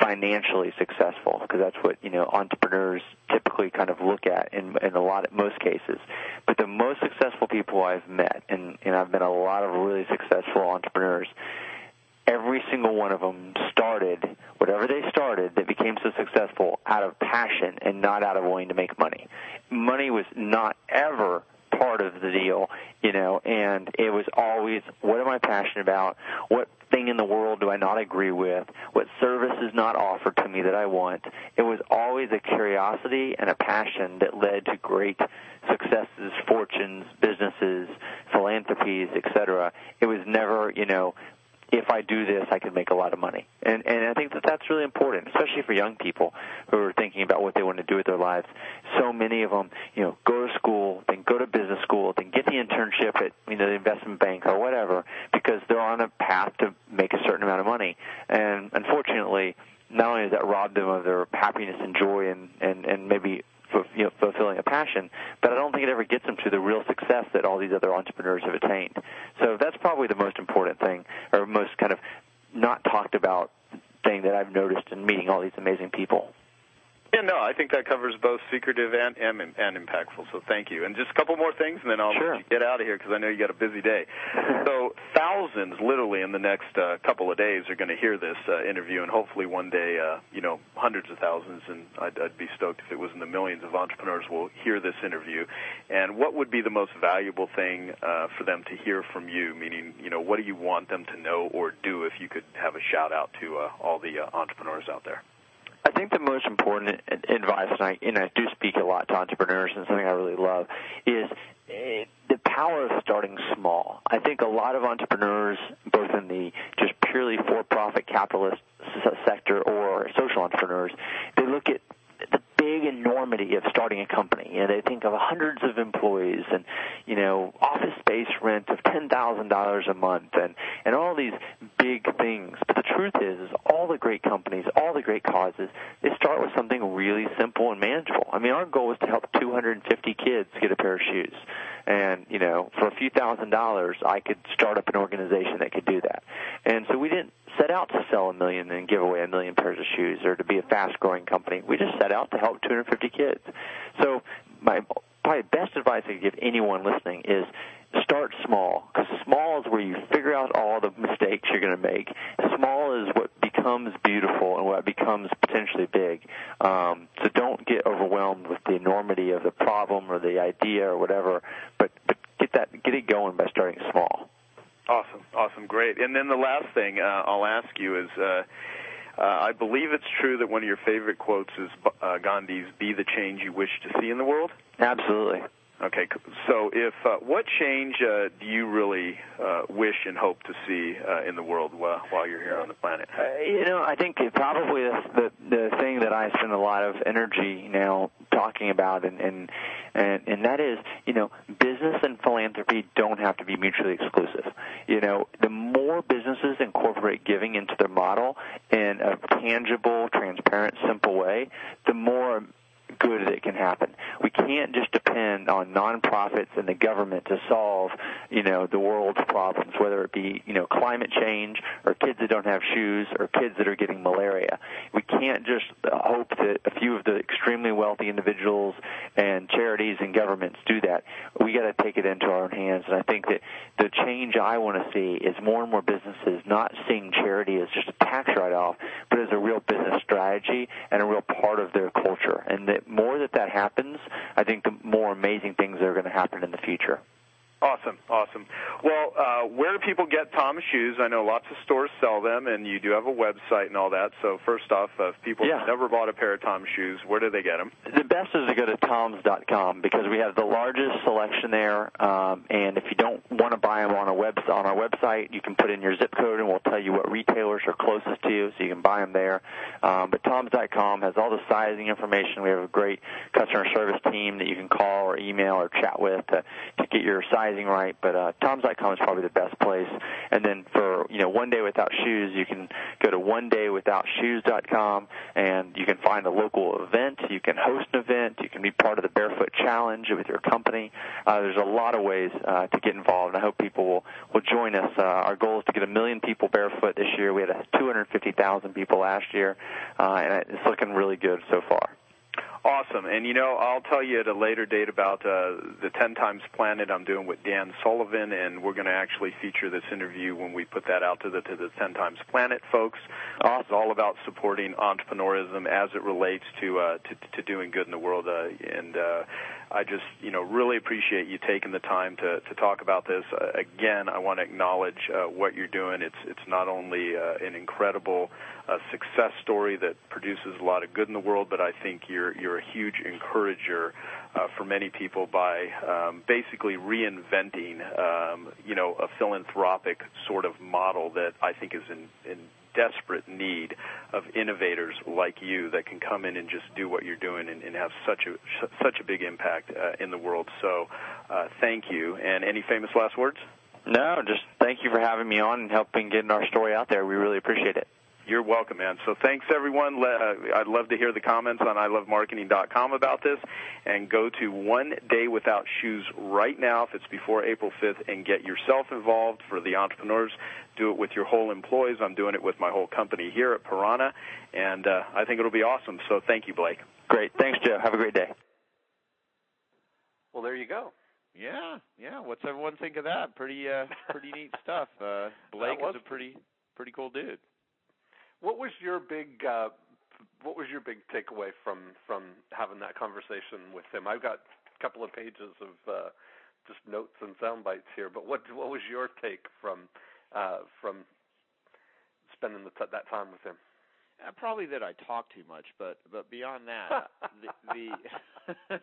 financially successful, because that's what, you know, entrepreneurs typically kind of look at in, in a lot of most cases. But the most successful people I've met, and, and I've met a lot of really successful entrepreneurs, every single one of them started whatever they started that became so successful out of passion and not out of wanting to make money. Money was not ever part of the deal, you know, and it was always, what am I passionate about? What thing in the world do I not agree with? What service is not offered to me that I want? It was always a curiosity and a passion that led to great successes, fortunes, businesses, philanthropies, et cetera. It was never, you know, if I do this, I can make a lot of money. And and I think that that's really important, especially for young people who are thinking about what they want to do with their lives. So many of them, you know, go to school, then go to business school, then get the internship at, you know, the investment bank or whatever, because they're on a path to make a certain amount of money. And unfortunately, not only has that robbed them of their happiness and joy and, and, and maybe for, you know, fulfilling a passion, but I don't think it ever gets them to the real success that all these other entrepreneurs have attained. So that's probably the most important thing, or most kind of not talked about thing that I've noticed in meeting all these amazing people. Yeah, no, I think that covers both secretive and and, and impactful, so thank you. And just a couple more things, and then I'll sure. let you get out of here because I know you got a busy day. So thousands, literally, in the next uh, couple of days are going to hear this uh, interview, and hopefully one day, uh, you know, hundreds of thousands, and I'd, I'd be stoked if it was in the millions of entrepreneurs will hear this interview. And what would be the most valuable thing uh, for them to hear from you, meaning, you know, what do you want them to know or do if you could have a shout-out to uh, all the uh, entrepreneurs out there? I think the most important advice, and I, and I do speak a lot to entrepreneurs, and something I really love, is the power of starting small. I think a lot of entrepreneurs, both in the just purely for-profit capitalist sector or social entrepreneurs, they look at the big enormity of starting a company. You know, they think of hundreds of employees and, you know, office space rent of ten thousand dollars a month and, and all these big things. But the truth is, is all the great companies, all the great causes, they start with something really simple and manageable. I mean, our goal was to help two hundred fifty kids get a pair of shoes. And, you know, for a few thousand dollars, I could start up an organization that could do that. And so we didn't set out to sell a million and give away a million pairs of shoes or to be a fast-growing company. We just set out to help two hundred fifty kids. So my probably best advice I could give anyone listening is start small, because small is where you figure out all the mistakes you're going to make. Small is what becomes beautiful and what becomes potentially big. Um, so don't get overwhelmed with the enormity of the problem or the idea or whatever, but, but get that, get it going by starting small. Awesome, awesome, great. And then the last thing uh, I'll ask you is, uh, Uh, I believe it's true that one of your favorite quotes is uh, Gandhi's, "Be the change you wish to see in the world." Absolutely. Okay, so if uh, what change uh, do you really uh, wish and hope to see uh, in the world while, while you're here on the planet? Uh, you know, I think probably the, the the thing that I spend a lot of energy now talking about, and and, and and that is, you know, business and philanthropy don't have to be mutually exclusive. You know, the more businesses incorporate giving into their model in a tangible, transparent, simple way, the more good that can happen. We can't just depend on nonprofits and the government to solve, you know, the world's problems, whether it be, you know, climate change or kids that don't have shoes or kids that are getting malaria. We can't just hope that a few of the extremely wealthy individuals and charities and governments do that. We got to take it into our own hands, and I think that the change I want to see is more and more businesses not seeing charity as just a tax write-off, but as a real business strategy and a real part of their culture. And that The more that that happens, I think the more amazing things are going to happen in the future. Awesome, awesome. Well, uh, where do people get Tom's Shoes? I know lots of stores sell them, and you do have a website and all that. So first off, uh, if people yeah. have never bought a pair of Tom's Shoes, where do they get them? The best is to go to toms dot com because we have the largest selection there. Um, and if you don't want to buy them on, a web- on our website, you can put in your zip code, and we'll tell you what retailers are closest to you, so you can buy them there. Um, but toms dot com has all the sizing information. We have a great customer service team that you can call or email or chat with to, to get your size right, but uh, toms dot com is probably the best place. And then for, you know, One Day Without Shoes, you can go to one day without shoes dot com, and you can find a local event. You can host an event. You can be part of the Barefoot Challenge with your company. Uh, there's a lot of ways uh, to get involved, and I hope people will, will join us. Uh, our goal is to get a million people barefoot this year. We had two hundred fifty thousand people last year, uh, and it's looking really good so far. Awesome. And, you know, I'll tell you at a later date about uh, the ten times planet I'm doing with Dan Sullivan, and we're going to actually feature this interview when we put that out to the to the ten times planet folks. Awesome. It's all about supporting entrepreneurism as it relates to uh, to, to doing good in the world. Uh, and uh, I just, you know, really appreciate you taking the time to, to talk about this. Uh, again, I want to acknowledge uh, what you're doing. It's it's not only uh, an incredible uh, success story that produces a lot of good in the world, but I think you're you're a huge encourager uh, for many people by um, basically reinventing, um, you know, a philanthropic sort of model that I think is in, in desperate need of innovators like you that can come in and just do what you're doing and, and have such a such a big impact uh, in the world. So uh, thank you. And any famous last words? No, just thank you for having me on and helping getting our story out there. We really appreciate it. You're welcome, man. So thanks, everyone. I'd love to hear the comments on i love marketing dot com about this. And go to One Day Without Shoes right now, if it's before April fifth, and get yourself involved. For the entrepreneurs, do it with your whole employees. I'm doing it with my whole company here at Piranha, and uh, I think it'll be awesome. So thank you, Blake. Great. Thanks, Joe. Have a great day. Well, there you go. Yeah, yeah. What's everyone think of that? Pretty, uh, pretty neat stuff. Uh, Blake was- is a pretty, pretty cool dude. What was your big uh, what was your big takeaway from, from having that conversation with him? I've got a couple of pages of uh, just notes and sound bites here, but what what was your take from uh, from spending the t- that time with him? Uh, probably that I talk too much, but but beyond that, the, the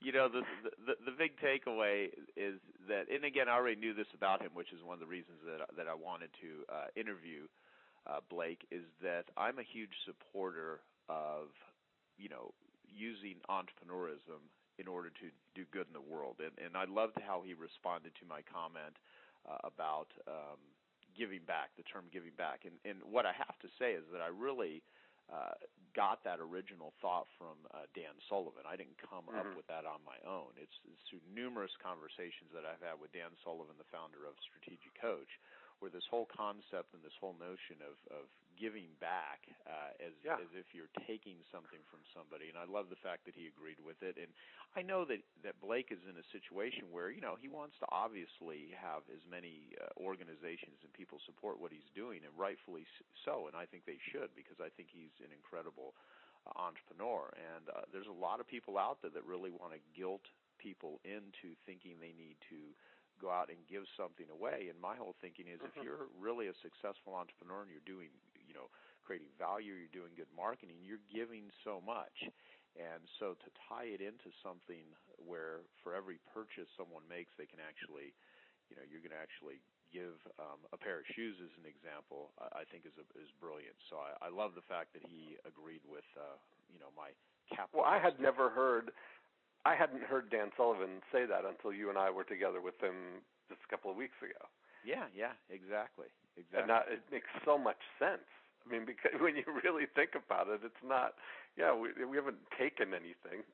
you know the, the the big takeaway is that, and again, I already knew this about him, which is one of the reasons that that I wanted to uh, interview Uh, Blake, is that I'm a huge supporter of, you know, using entrepreneurism in order to do good in the world. And, and I loved how he responded to my comment uh, about um, giving back, the term giving back. And, and what I have to say is that I really uh, got that original thought from uh, Dan Sullivan. I didn't come mm-hmm. up with that on my own. It's, it's through numerous conversations that I've had with Dan Sullivan, the founder of Strategic Coach, where this whole concept and this whole notion of, of giving back uh, as yeah. as if you're taking something from somebody. And I love the fact that he agreed with it. And I know that, that Blake is in a situation where, you know, he wants to obviously have as many uh, organizations and people support what he's doing, and rightfully so. And I think they should, because I think he's an incredible uh, entrepreneur. And uh, there's a lot of people out there that really want to guilt people into thinking they need to go out and give something away. And my whole thinking is, if you're really a successful entrepreneur and you're doing, you know, creating value, you're doing good marketing, you're giving so much. And so to tie it into something where for every purchase someone makes, they can actually, you know, you're going to actually give um, a pair of shoes as an example, I, I think is a, is brilliant. So I, I love the fact that he agreed with, uh, you know, my cap. Well, I had never heard I hadn't heard Dan Sullivan say that until you and I were together with him just a couple of weeks ago. Yeah, yeah, exactly, exactly. And that, it makes so much sense. I mean, because when you really think about it, it's not. Yeah, we we haven't taken anything.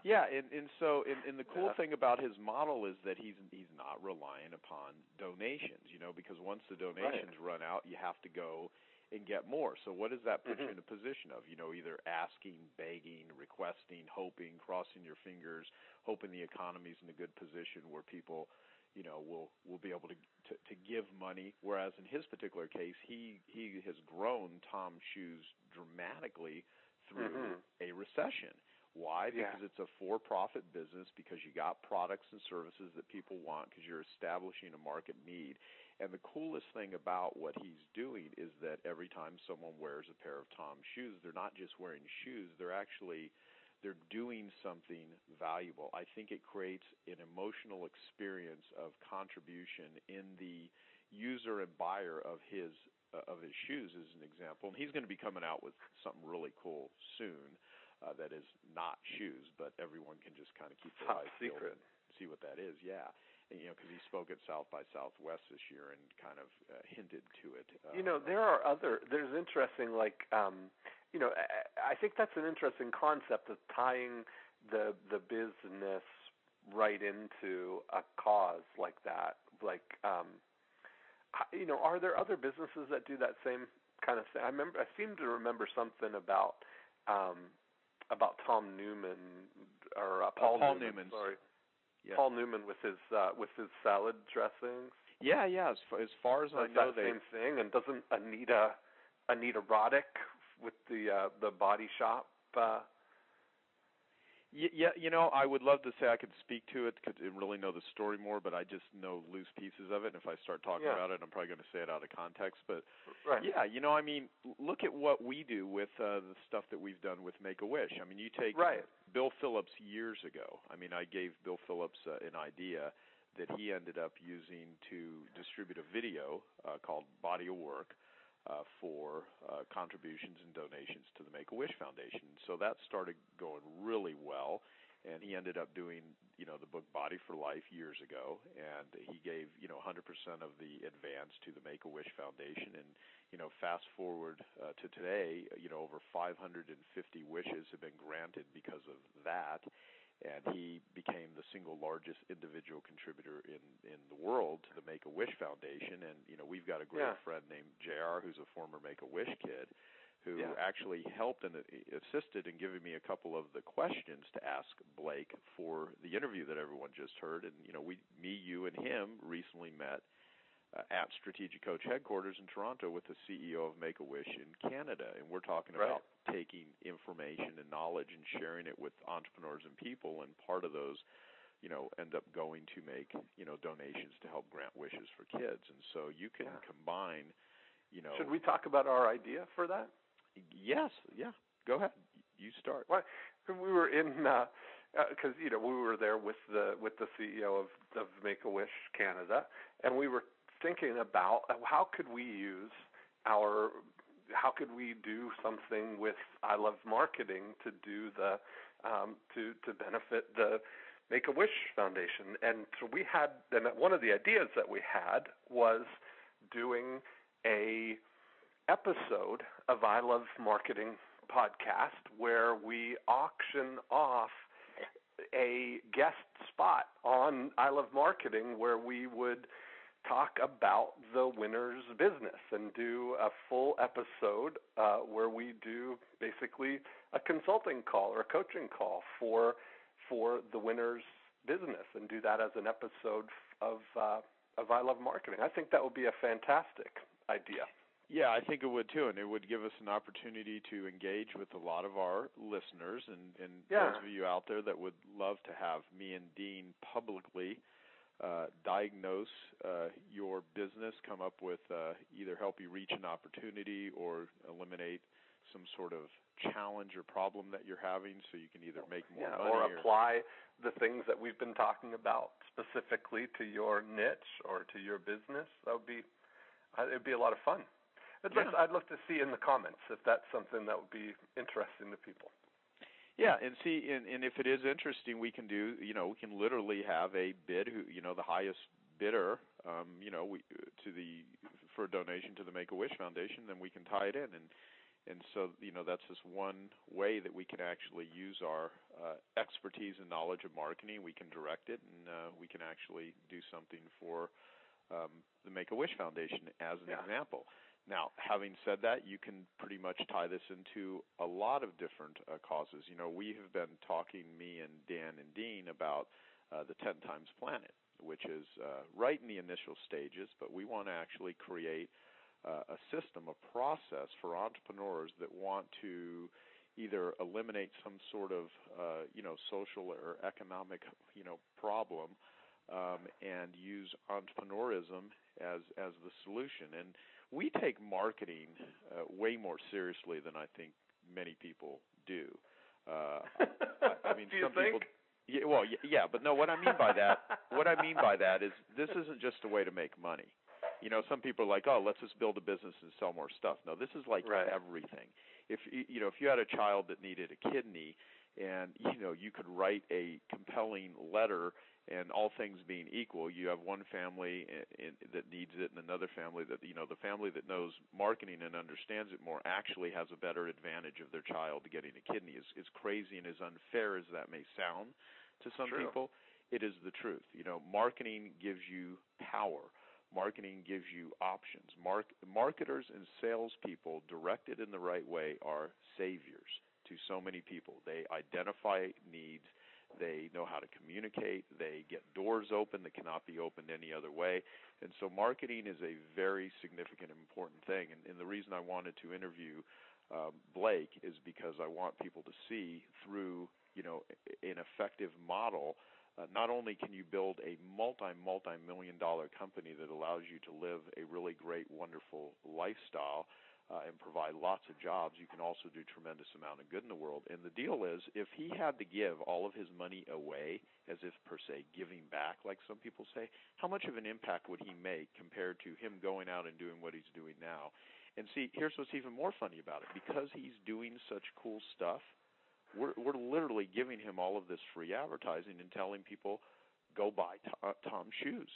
yeah, and, and so and, and the cool yeah. thing about his model is that he's he's not relying upon donations. You know, because once the donations right. run out, you have to go and get more. So what does that put mm-hmm. you in a position of? You know, either asking, begging, requesting, hoping, crossing your fingers, hoping the economy's in a good position where people, you know, will, will be able to, to to give money. Whereas in his particular case, he, he has grown Tom Shoes dramatically through mm-hmm. a recession. Why? Because yeah. it's a for-profit business, because you got products and services that people want, because you're establishing a market need. And the coolest thing about what he's doing is that every time someone wears a pair of Tom's shoes, they're not just wearing shoes, they're actually they're doing something valuable. I think it creates an emotional experience of contribution in the user and buyer of his uh, of his shoes, as an example. And he's going to be coming out with something really cool soon. Uh, that is not shoes, but everyone can just kind of keep their eyes peeled and see what that is. Yeah, and, you know, because he spoke at South by Southwest this year and kind of uh, hinted to it. Uh, you know, there are other. There's interesting, like, um, you know, I, I think that's an interesting concept of tying the the business right into a cause like that. Like, um, you know, are there other businesses that do that same kind of thing? I remember, I seem to remember something about. Um, About Tom Newman or uh, Paul, uh, Paul Newman, Newman. Sorry, yeah. Paul Newman with his uh, with his salad dressings. Yeah, yeah. As far as, far as I know, that same they... thing. And doesn't Anita Anita Roddick with the uh, the body shop? Uh... Yeah, you know, I would love to say I could speak to it and really know the story more, but I just know loose pieces of it. And if I start talking yeah. about it, I'm probably going to say it out of context. But, right. yeah, you know, I mean, look at what we do with uh, the stuff that we've done with Make-A-Wish. I mean, you take right. Bill Phillips years ago. I mean, I gave Bill Phillips uh, an idea that he ended up using to distribute a video uh, called Body of Work Uh, for uh, contributions and donations to the Make-A-Wish Foundation. So that started going really well, and he ended up doing, you know, the book Body for Life years ago, and he gave, you know, one hundred percent of the advance to the Make-A-Wish Foundation. And, you know, fast forward uh, to today, you know, over five hundred fifty wishes have been granted because of that, and he became the single largest individual contributor in, in the world to the Make-A-Wish Foundation. And, you know, we've got a great yeah. friend named J R who's a former Make-A-Wish kid who yeah. actually helped and assisted in giving me a couple of the questions to ask Blake for the interview that everyone just heard. And, you know, we, me, you, and him recently met uh, at Strategic Coach headquarters in Toronto with the C E O of Make-A-Wish in Canada. And we're talking right. about taking information and knowledge and sharing it with entrepreneurs and people, and part of those, you know, end up going to make, you know, donations to help grant wishes for kids. And so you can yeah. combine, you know. Should we talk about our idea for that? Yes, yeah. Go ahead. You start. Well, we were in, because, uh, uh, you know, we were there with the with the C E O of, of Make-A-Wish Canada, and we were thinking about how could we use our how could we do something with I Love Marketing to do the um, to to benefit the Make-A-Wish Foundation. And so we had, and one of the ideas that we had was doing a episode of I Love Marketing podcast where we auction off a guest spot on I Love Marketing where we would talk about the winner's business and do a full episode uh, where we do basically a consulting call or a coaching call for for the winner's business and do that as an episode of uh, of I Love Marketing. I think that would be a fantastic idea. Yeah, I think it would too, and it would give us an opportunity to engage with a lot of our listeners and, and yeah. those of you out there that would love to have me and Dean publicly Uh, diagnose uh, your business, come up with uh, either help you reach an opportunity or eliminate some sort of challenge or problem that you're having, so you can either make more yeah, money or apply or, the things that we've been talking about specifically to your niche or to your business. That would be uh, it'd be a lot of fun. I'd, yeah. love, I'd love to see in the comments if that's something that would be interesting to people. Yeah, and see, and, and if it is interesting, we can do, you know, we can literally have a bid, who, you know, the highest bidder, um, you know, we, to the for a donation to the Make-A-Wish Foundation, then we can tie it in. And, and so, you know, that's just one way that we can actually use our uh, expertise and knowledge of marketing. We can direct it, and uh, we can actually do something for um, the Make-A-Wish Foundation as an yeah. example. Now, having said that, you can pretty much tie this into a lot of different uh, causes. You know, we have been talking, me and Dan and Dean, about uh, the ten times planet, which is uh, right in the initial stages, but we want to actually create uh, a system, a process for entrepreneurs that want to either eliminate some sort of, uh, you know, social or economic, you know, problem um, and use entrepreneurism as, as the solution. And we take marketing uh, way more seriously than I think many people do. Uh, I, I mean, do you some think? people. Yeah, well, yeah, but no. What I mean by that, what I mean by that is this isn't just a way to make money. You know, some people are like, oh, let's just build a business and sell more stuff. No, this is like right. everything. If you know, if you had a child that needed a kidney, and you know, you could write a compelling letter. And all things being equal, you have one family in, in, that needs it, and another family that, you know, the family that knows marketing and understands it more actually has a better advantage of their child getting a kidney. As, as crazy and as unfair as that may sound to some True. people, it is the truth. You know, marketing gives you power. Marketing gives you options. Mark, marketers and salespeople directed in the right way are saviors to so many people. They identify needs. They know how to communicate. They get doors open that cannot be opened any other way. And so marketing is a very significant and important thing. And, and the reason I wanted to interview um, Blake is because I want people to see through you know, an effective model, uh, not only can you build a multi, multi-million dollar company that allows you to live a really great, wonderful lifestyle uh, and provide lots of jobs, you can also do a tremendous amount of good in the world. And the deal is, if he had to give all of his money away, as if per se giving back, like some people say, how much of an impact would he make compared to him going out and doing what he's doing now? And see, here's what's even more funny about it. Because he's doing such cool stuff, we're, we're literally giving him all of this free advertising and telling people, go buy TOMS shoes.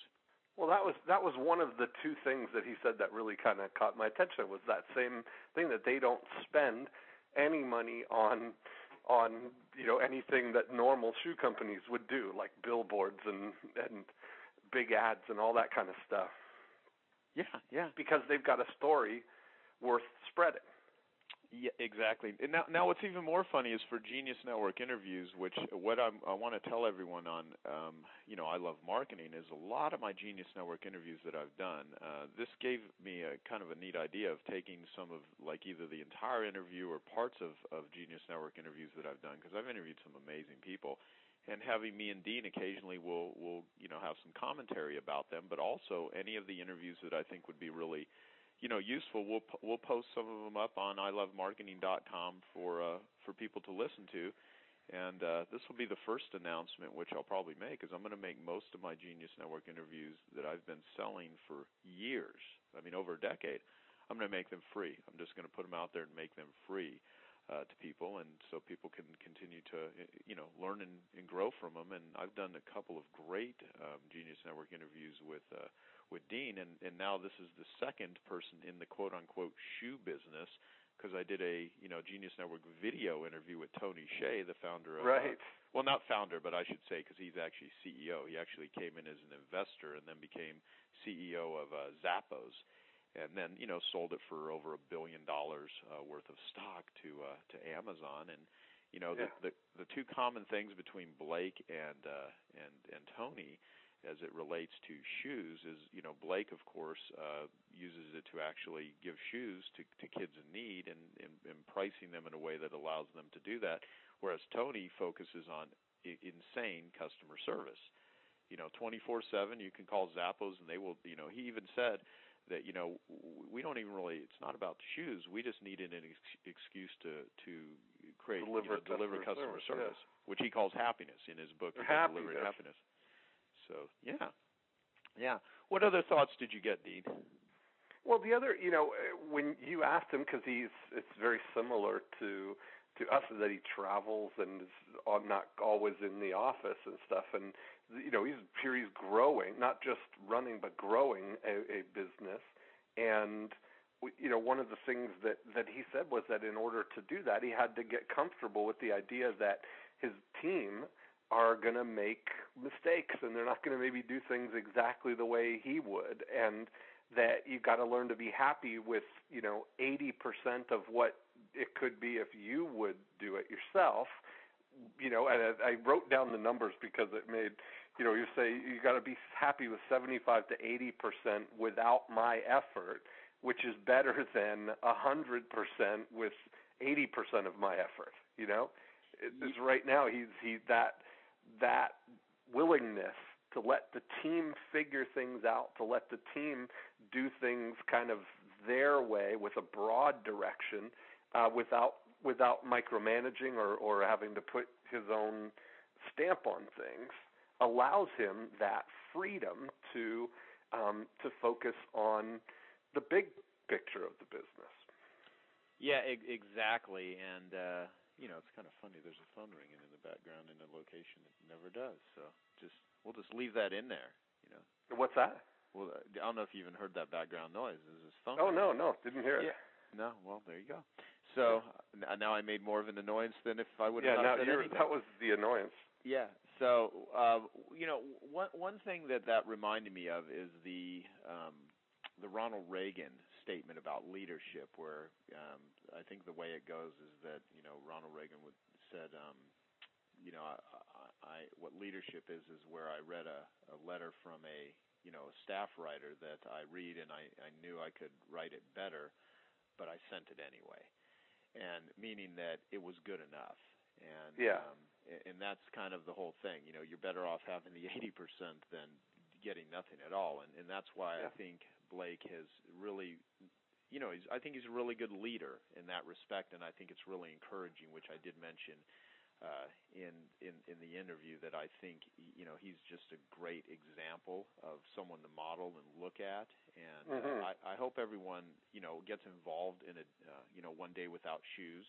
Well, that was that was one of the two things that he said that really kind of caught my attention, was that same thing, that they don't spend any money on on you know anything that normal shoe companies would do, like billboards and and big ads and all that kind of stuff. Yeah, yeah. Because they've got a story worth spreading. Yeah, exactly. And now, now what's even more funny is for Genius Network interviews, which what I'm, I want to tell everyone on, um, you know, I Love Marketing, is a lot of my Genius Network interviews that I've done, uh, this gave me a kind of a neat idea of taking some of, like, either the entire interview or parts of, of Genius Network interviews that I've done, because I've interviewed some amazing people, and having me and Dean occasionally will, will, you know, have some commentary about them, but also any of the interviews that I think would be really you know, useful, we'll we'll post some of them up on i love marketing dot com for uh, for people to listen to. And uh, this will be the first announcement, which I'll probably make, is I'm going to make most of my Genius Network interviews that I've been selling for years, I mean over a decade, I'm going to make them free. I'm just going to put them out there and make them free uh, to people, and so people can continue to, you know, learn and, and grow from them. And I've done a couple of great um, Genius Network interviews with uh, with Dean, and, and now this is the second person in the quote-unquote shoe business, because I did a you know Genius Network video interview with Tony Hsieh, the founder of right. uh, well, not founder, but I should say, because he's actually C E O. He actually came in as an investor and then became C E O of uh, Zappos, and then you know sold it for over a billion dollars uh, worth of stock to uh, to Amazon. And you know yeah. the, the the two common things between Blake and uh, and and Tony, as it relates to shoes, is, you know, Blake, of course, uh, uses it to actually give shoes to, to kids in need, and, and, and pricing them in a way that allows them to do that, whereas Tony focuses on I- insane customer service. You know, twenty-four seven, you can call Zappos, and they will, you know, he even said that, you know, we don't even really, it's not about the shoes, we just needed an ex- excuse to, to create, deliver, you know, customer, deliver customer service, service yeah. which he calls happiness in his book, Delivering Happiness. So, yeah. Yeah. What other thoughts did you get, Dean? Well, the other, you know, when you asked him, because he's, it's very similar to to us, that he travels and is not always in the office and stuff. And, you know, he's here, he's growing, not just running, but growing a, a business. And, you know, one of the things that, that he said was that in order to do that, he had to get comfortable with the idea that his team are going to make mistakes, and they're not going to maybe do things exactly the way he would, and that you've got to learn to be happy with, you know, eighty percent of what it could be if you would do it yourself. You know, and I wrote down the numbers because it made, you know, you say you got to be happy with seventy-five to eighty percent without my effort, which is better than one hundred percent with eighty percent of my effort, you know? It's right now he's he that that willingness to let the team figure things out, to let the team do things kind of their way with a broad direction, uh, without without micromanaging or, or having to put his own stamp on things, allows him that freedom to um, to focus on the big picture of the business. Yeah, e- exactly, and. Uh... You know, it's kind of funny. There's a phone ringing in the background in a location it never does. So just we'll just leave that in there. You know. What's that? Well, I don't know if you even heard that background noise. There's this phone. Oh no, no, didn't hear it. Yeah. No, well there you go. So yeah. Now I made more of an annoyance than if I would have yeah, not said anything. Yeah, that was the annoyance. Yeah. So uh, you know, one one thing that that reminded me of is the um, the Ronald Reagan statement about leadership, where um, I think the way it goes is that, you know, Ronald Reagan would, said, um, you know, I, I, I, what leadership is is where I read a, a letter from a, you know, a staff writer that I read, and I, I knew I could write it better, but I sent it anyway, and meaning that it was good enough. And yeah. um, and that's kind of the whole thing. You know, you're better off having the eighty percent than getting nothing at all. And, and that's why yeah. I think Blake has really, you know, he's, I think he's a really good leader in that respect, and I think it's really encouraging, which I did mention uh, in, in in the interview, that I think, you know, he's just a great example of someone to model and look at. And mm-hmm. uh, I, I hope everyone, you know, gets involved in, a uh, you know, One Day Without Shoes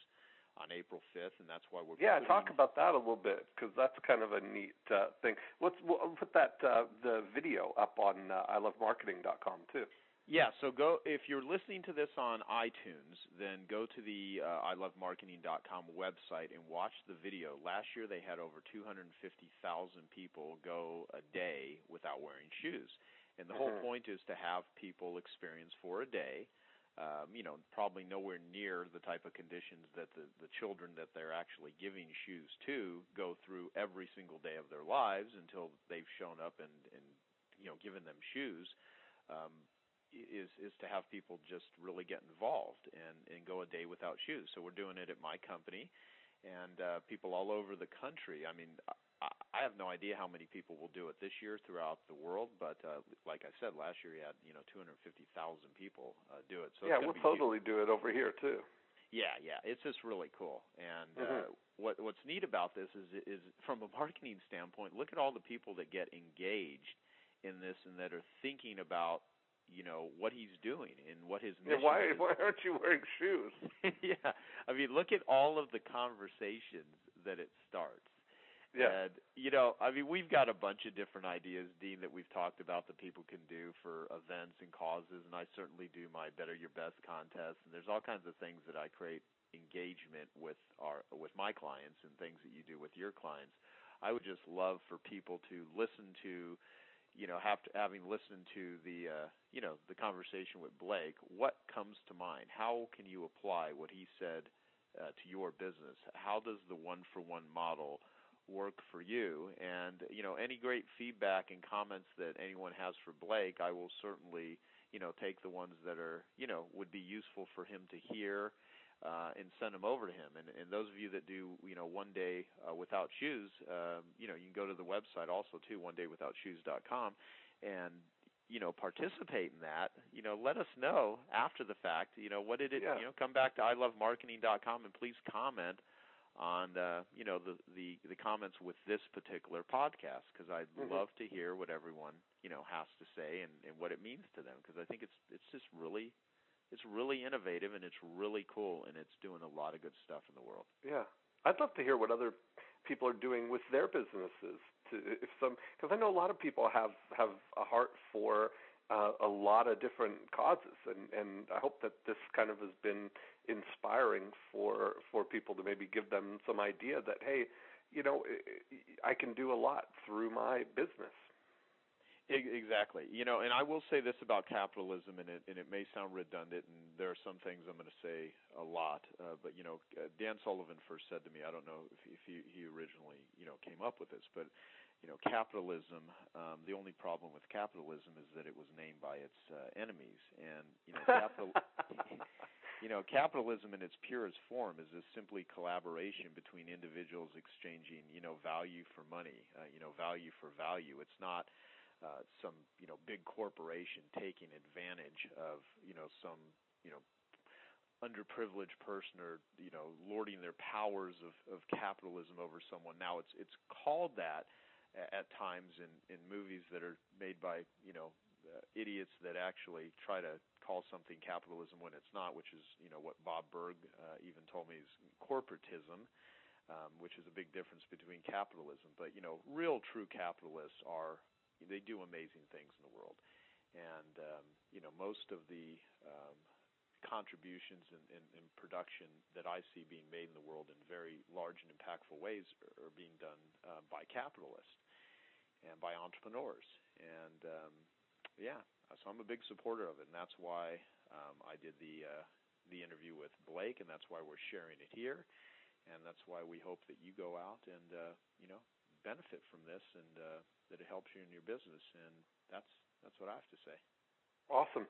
on April fifth, and that's why we're yeah talk about that a little bit, because that's kind of a neat uh, thing. Let's we'll put that uh, the video up on uh, i love marketing dot com too. Yeah, so go if you're listening to this on iTunes, then go to the uh, i love marketing dot com website and watch the video. Last year they had over two hundred fifty thousand people go a day without wearing shoes, and the mm-hmm. whole point is to have people experience for a day. Um, you know, probably nowhere near the type of conditions that the, the children that they're actually giving shoes to go through every single day of their lives until they've shown up and, and you know, given them shoes, um, is is to have people just really get involved and, and go a day without shoes. So we're doing it at my company, and uh, people all over the country. I mean, I, I have no idea how many people will do it this year throughout the world, but uh, like I said, last year we had, you know, two hundred fifty thousand people uh, do it. So yeah, we'll totally huge. do it over here too. Yeah, yeah, it's just really cool. And mm-hmm. uh, what what's neat about this is is from a marketing standpoint, look at all the people that get engaged in this and that are thinking about, you know, what he's doing and what his mission yeah, why, is. Why aren't you wearing shoes? Yeah, I mean, look at all of the conversations that it starts. Yeah. And, you know, I mean, we've got a bunch of different ideas, Dean, that we've talked about that people can do for events and causes, and I certainly do my Better Your Best contest, and there's all kinds of things that I create engagement with our with my clients and things that you do with your clients. I would just love for people to listen to, you know, have to, having listened to the, uh, you know, the conversation with Blake, what comes to mind? How can you apply what he said uh, to your business? How does the one-for-one model work for you? And, you know, any great feedback and comments that anyone has for Blake, I will certainly, you know, take the ones that are, you know, would be useful for him to hear uh, and send them over to him. And, and those of you that do, you know, One Day uh, Without Shoes, um, you know, you can go to the website also too, one day without shoes dot com, and, you know, participate in that. You know, let us know after the fact, you know, what did it, yeah. you know, come back to i love marketing dot com and please comment on uh, you know, the, the the comments with this particular podcast, because I'd mm-hmm. love to hear what everyone, you know, has to say and, and what it means to them, because I think it's it's just really it's really innovative and it's really cool, and it's doing a lot of good stuff in the world. Yeah, I'd love to hear what other people are doing with their businesses to if some because I know a lot of people have have a heart for Uh, a lot of different causes, and, and I hope that this kind of has been inspiring for for people to maybe give them some idea that, hey, you know, I can do a lot through my business. Exactly. You know, and I will say this about capitalism, and it, and it may sound redundant, and there are some things I'm going to say a lot, uh, but, you know, Dan Sullivan first said to me, I don't know if, if he, he originally, you know, came up with this, but, you know, capitalism, um, the only problem with capitalism is that it was named by its uh, enemies. And, you know, capital, you know, capitalism in its purest form is just simply collaboration between individuals exchanging, you know, value for money, uh, you know, value for value. It's not Uh, some, you know, big corporation taking advantage of, you know, some, you know, underprivileged person or, you know, lording their powers of, of capitalism over someone. Now it's it's called that at times in, in movies that are made by, you know, uh, idiots that actually try to call something capitalism when it's not, which is, you know, what Bob Berg uh, even told me is corporatism. Um, which is a big difference between capitalism. But, you know, real true capitalists are they do amazing things in the world. And, um, you know, most of the um, contributions and, and, and production that I see being made in the world in very large and impactful ways are, are being done uh, by capitalists and by entrepreneurs. And, um, yeah, so I'm a big supporter of it, and that's why um, I did the, uh, the interview with Blake, and that's why we're sharing it here, and that's why we hope that you go out and, uh, you know, benefit from this and uh, that it helps you in your business. And that's that's what I have to say. Awesome.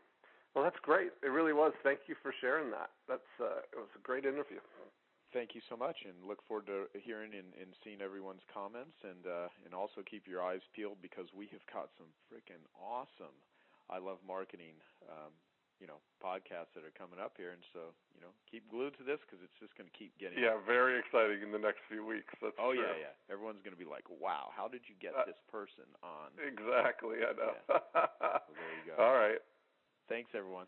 Well, that's great. It really was. Thank you for sharing that. That's uh, it was a great interview. Thank you so much, and look forward to hearing and, and seeing everyone's comments. And uh, and also keep your eyes peeled, because we have caught some freaking awesome I Love Marketing um, you know, podcasts that are coming up here. And so, you know, keep glued to this, because it's just going to keep getting. Yeah, out. Very exciting in the next few weeks. That's oh, true. yeah, yeah. Everyone's going to be like, wow, how did you get uh, this person on? Exactly, I know. Yeah. Well, there you go. All right. Thanks, everyone.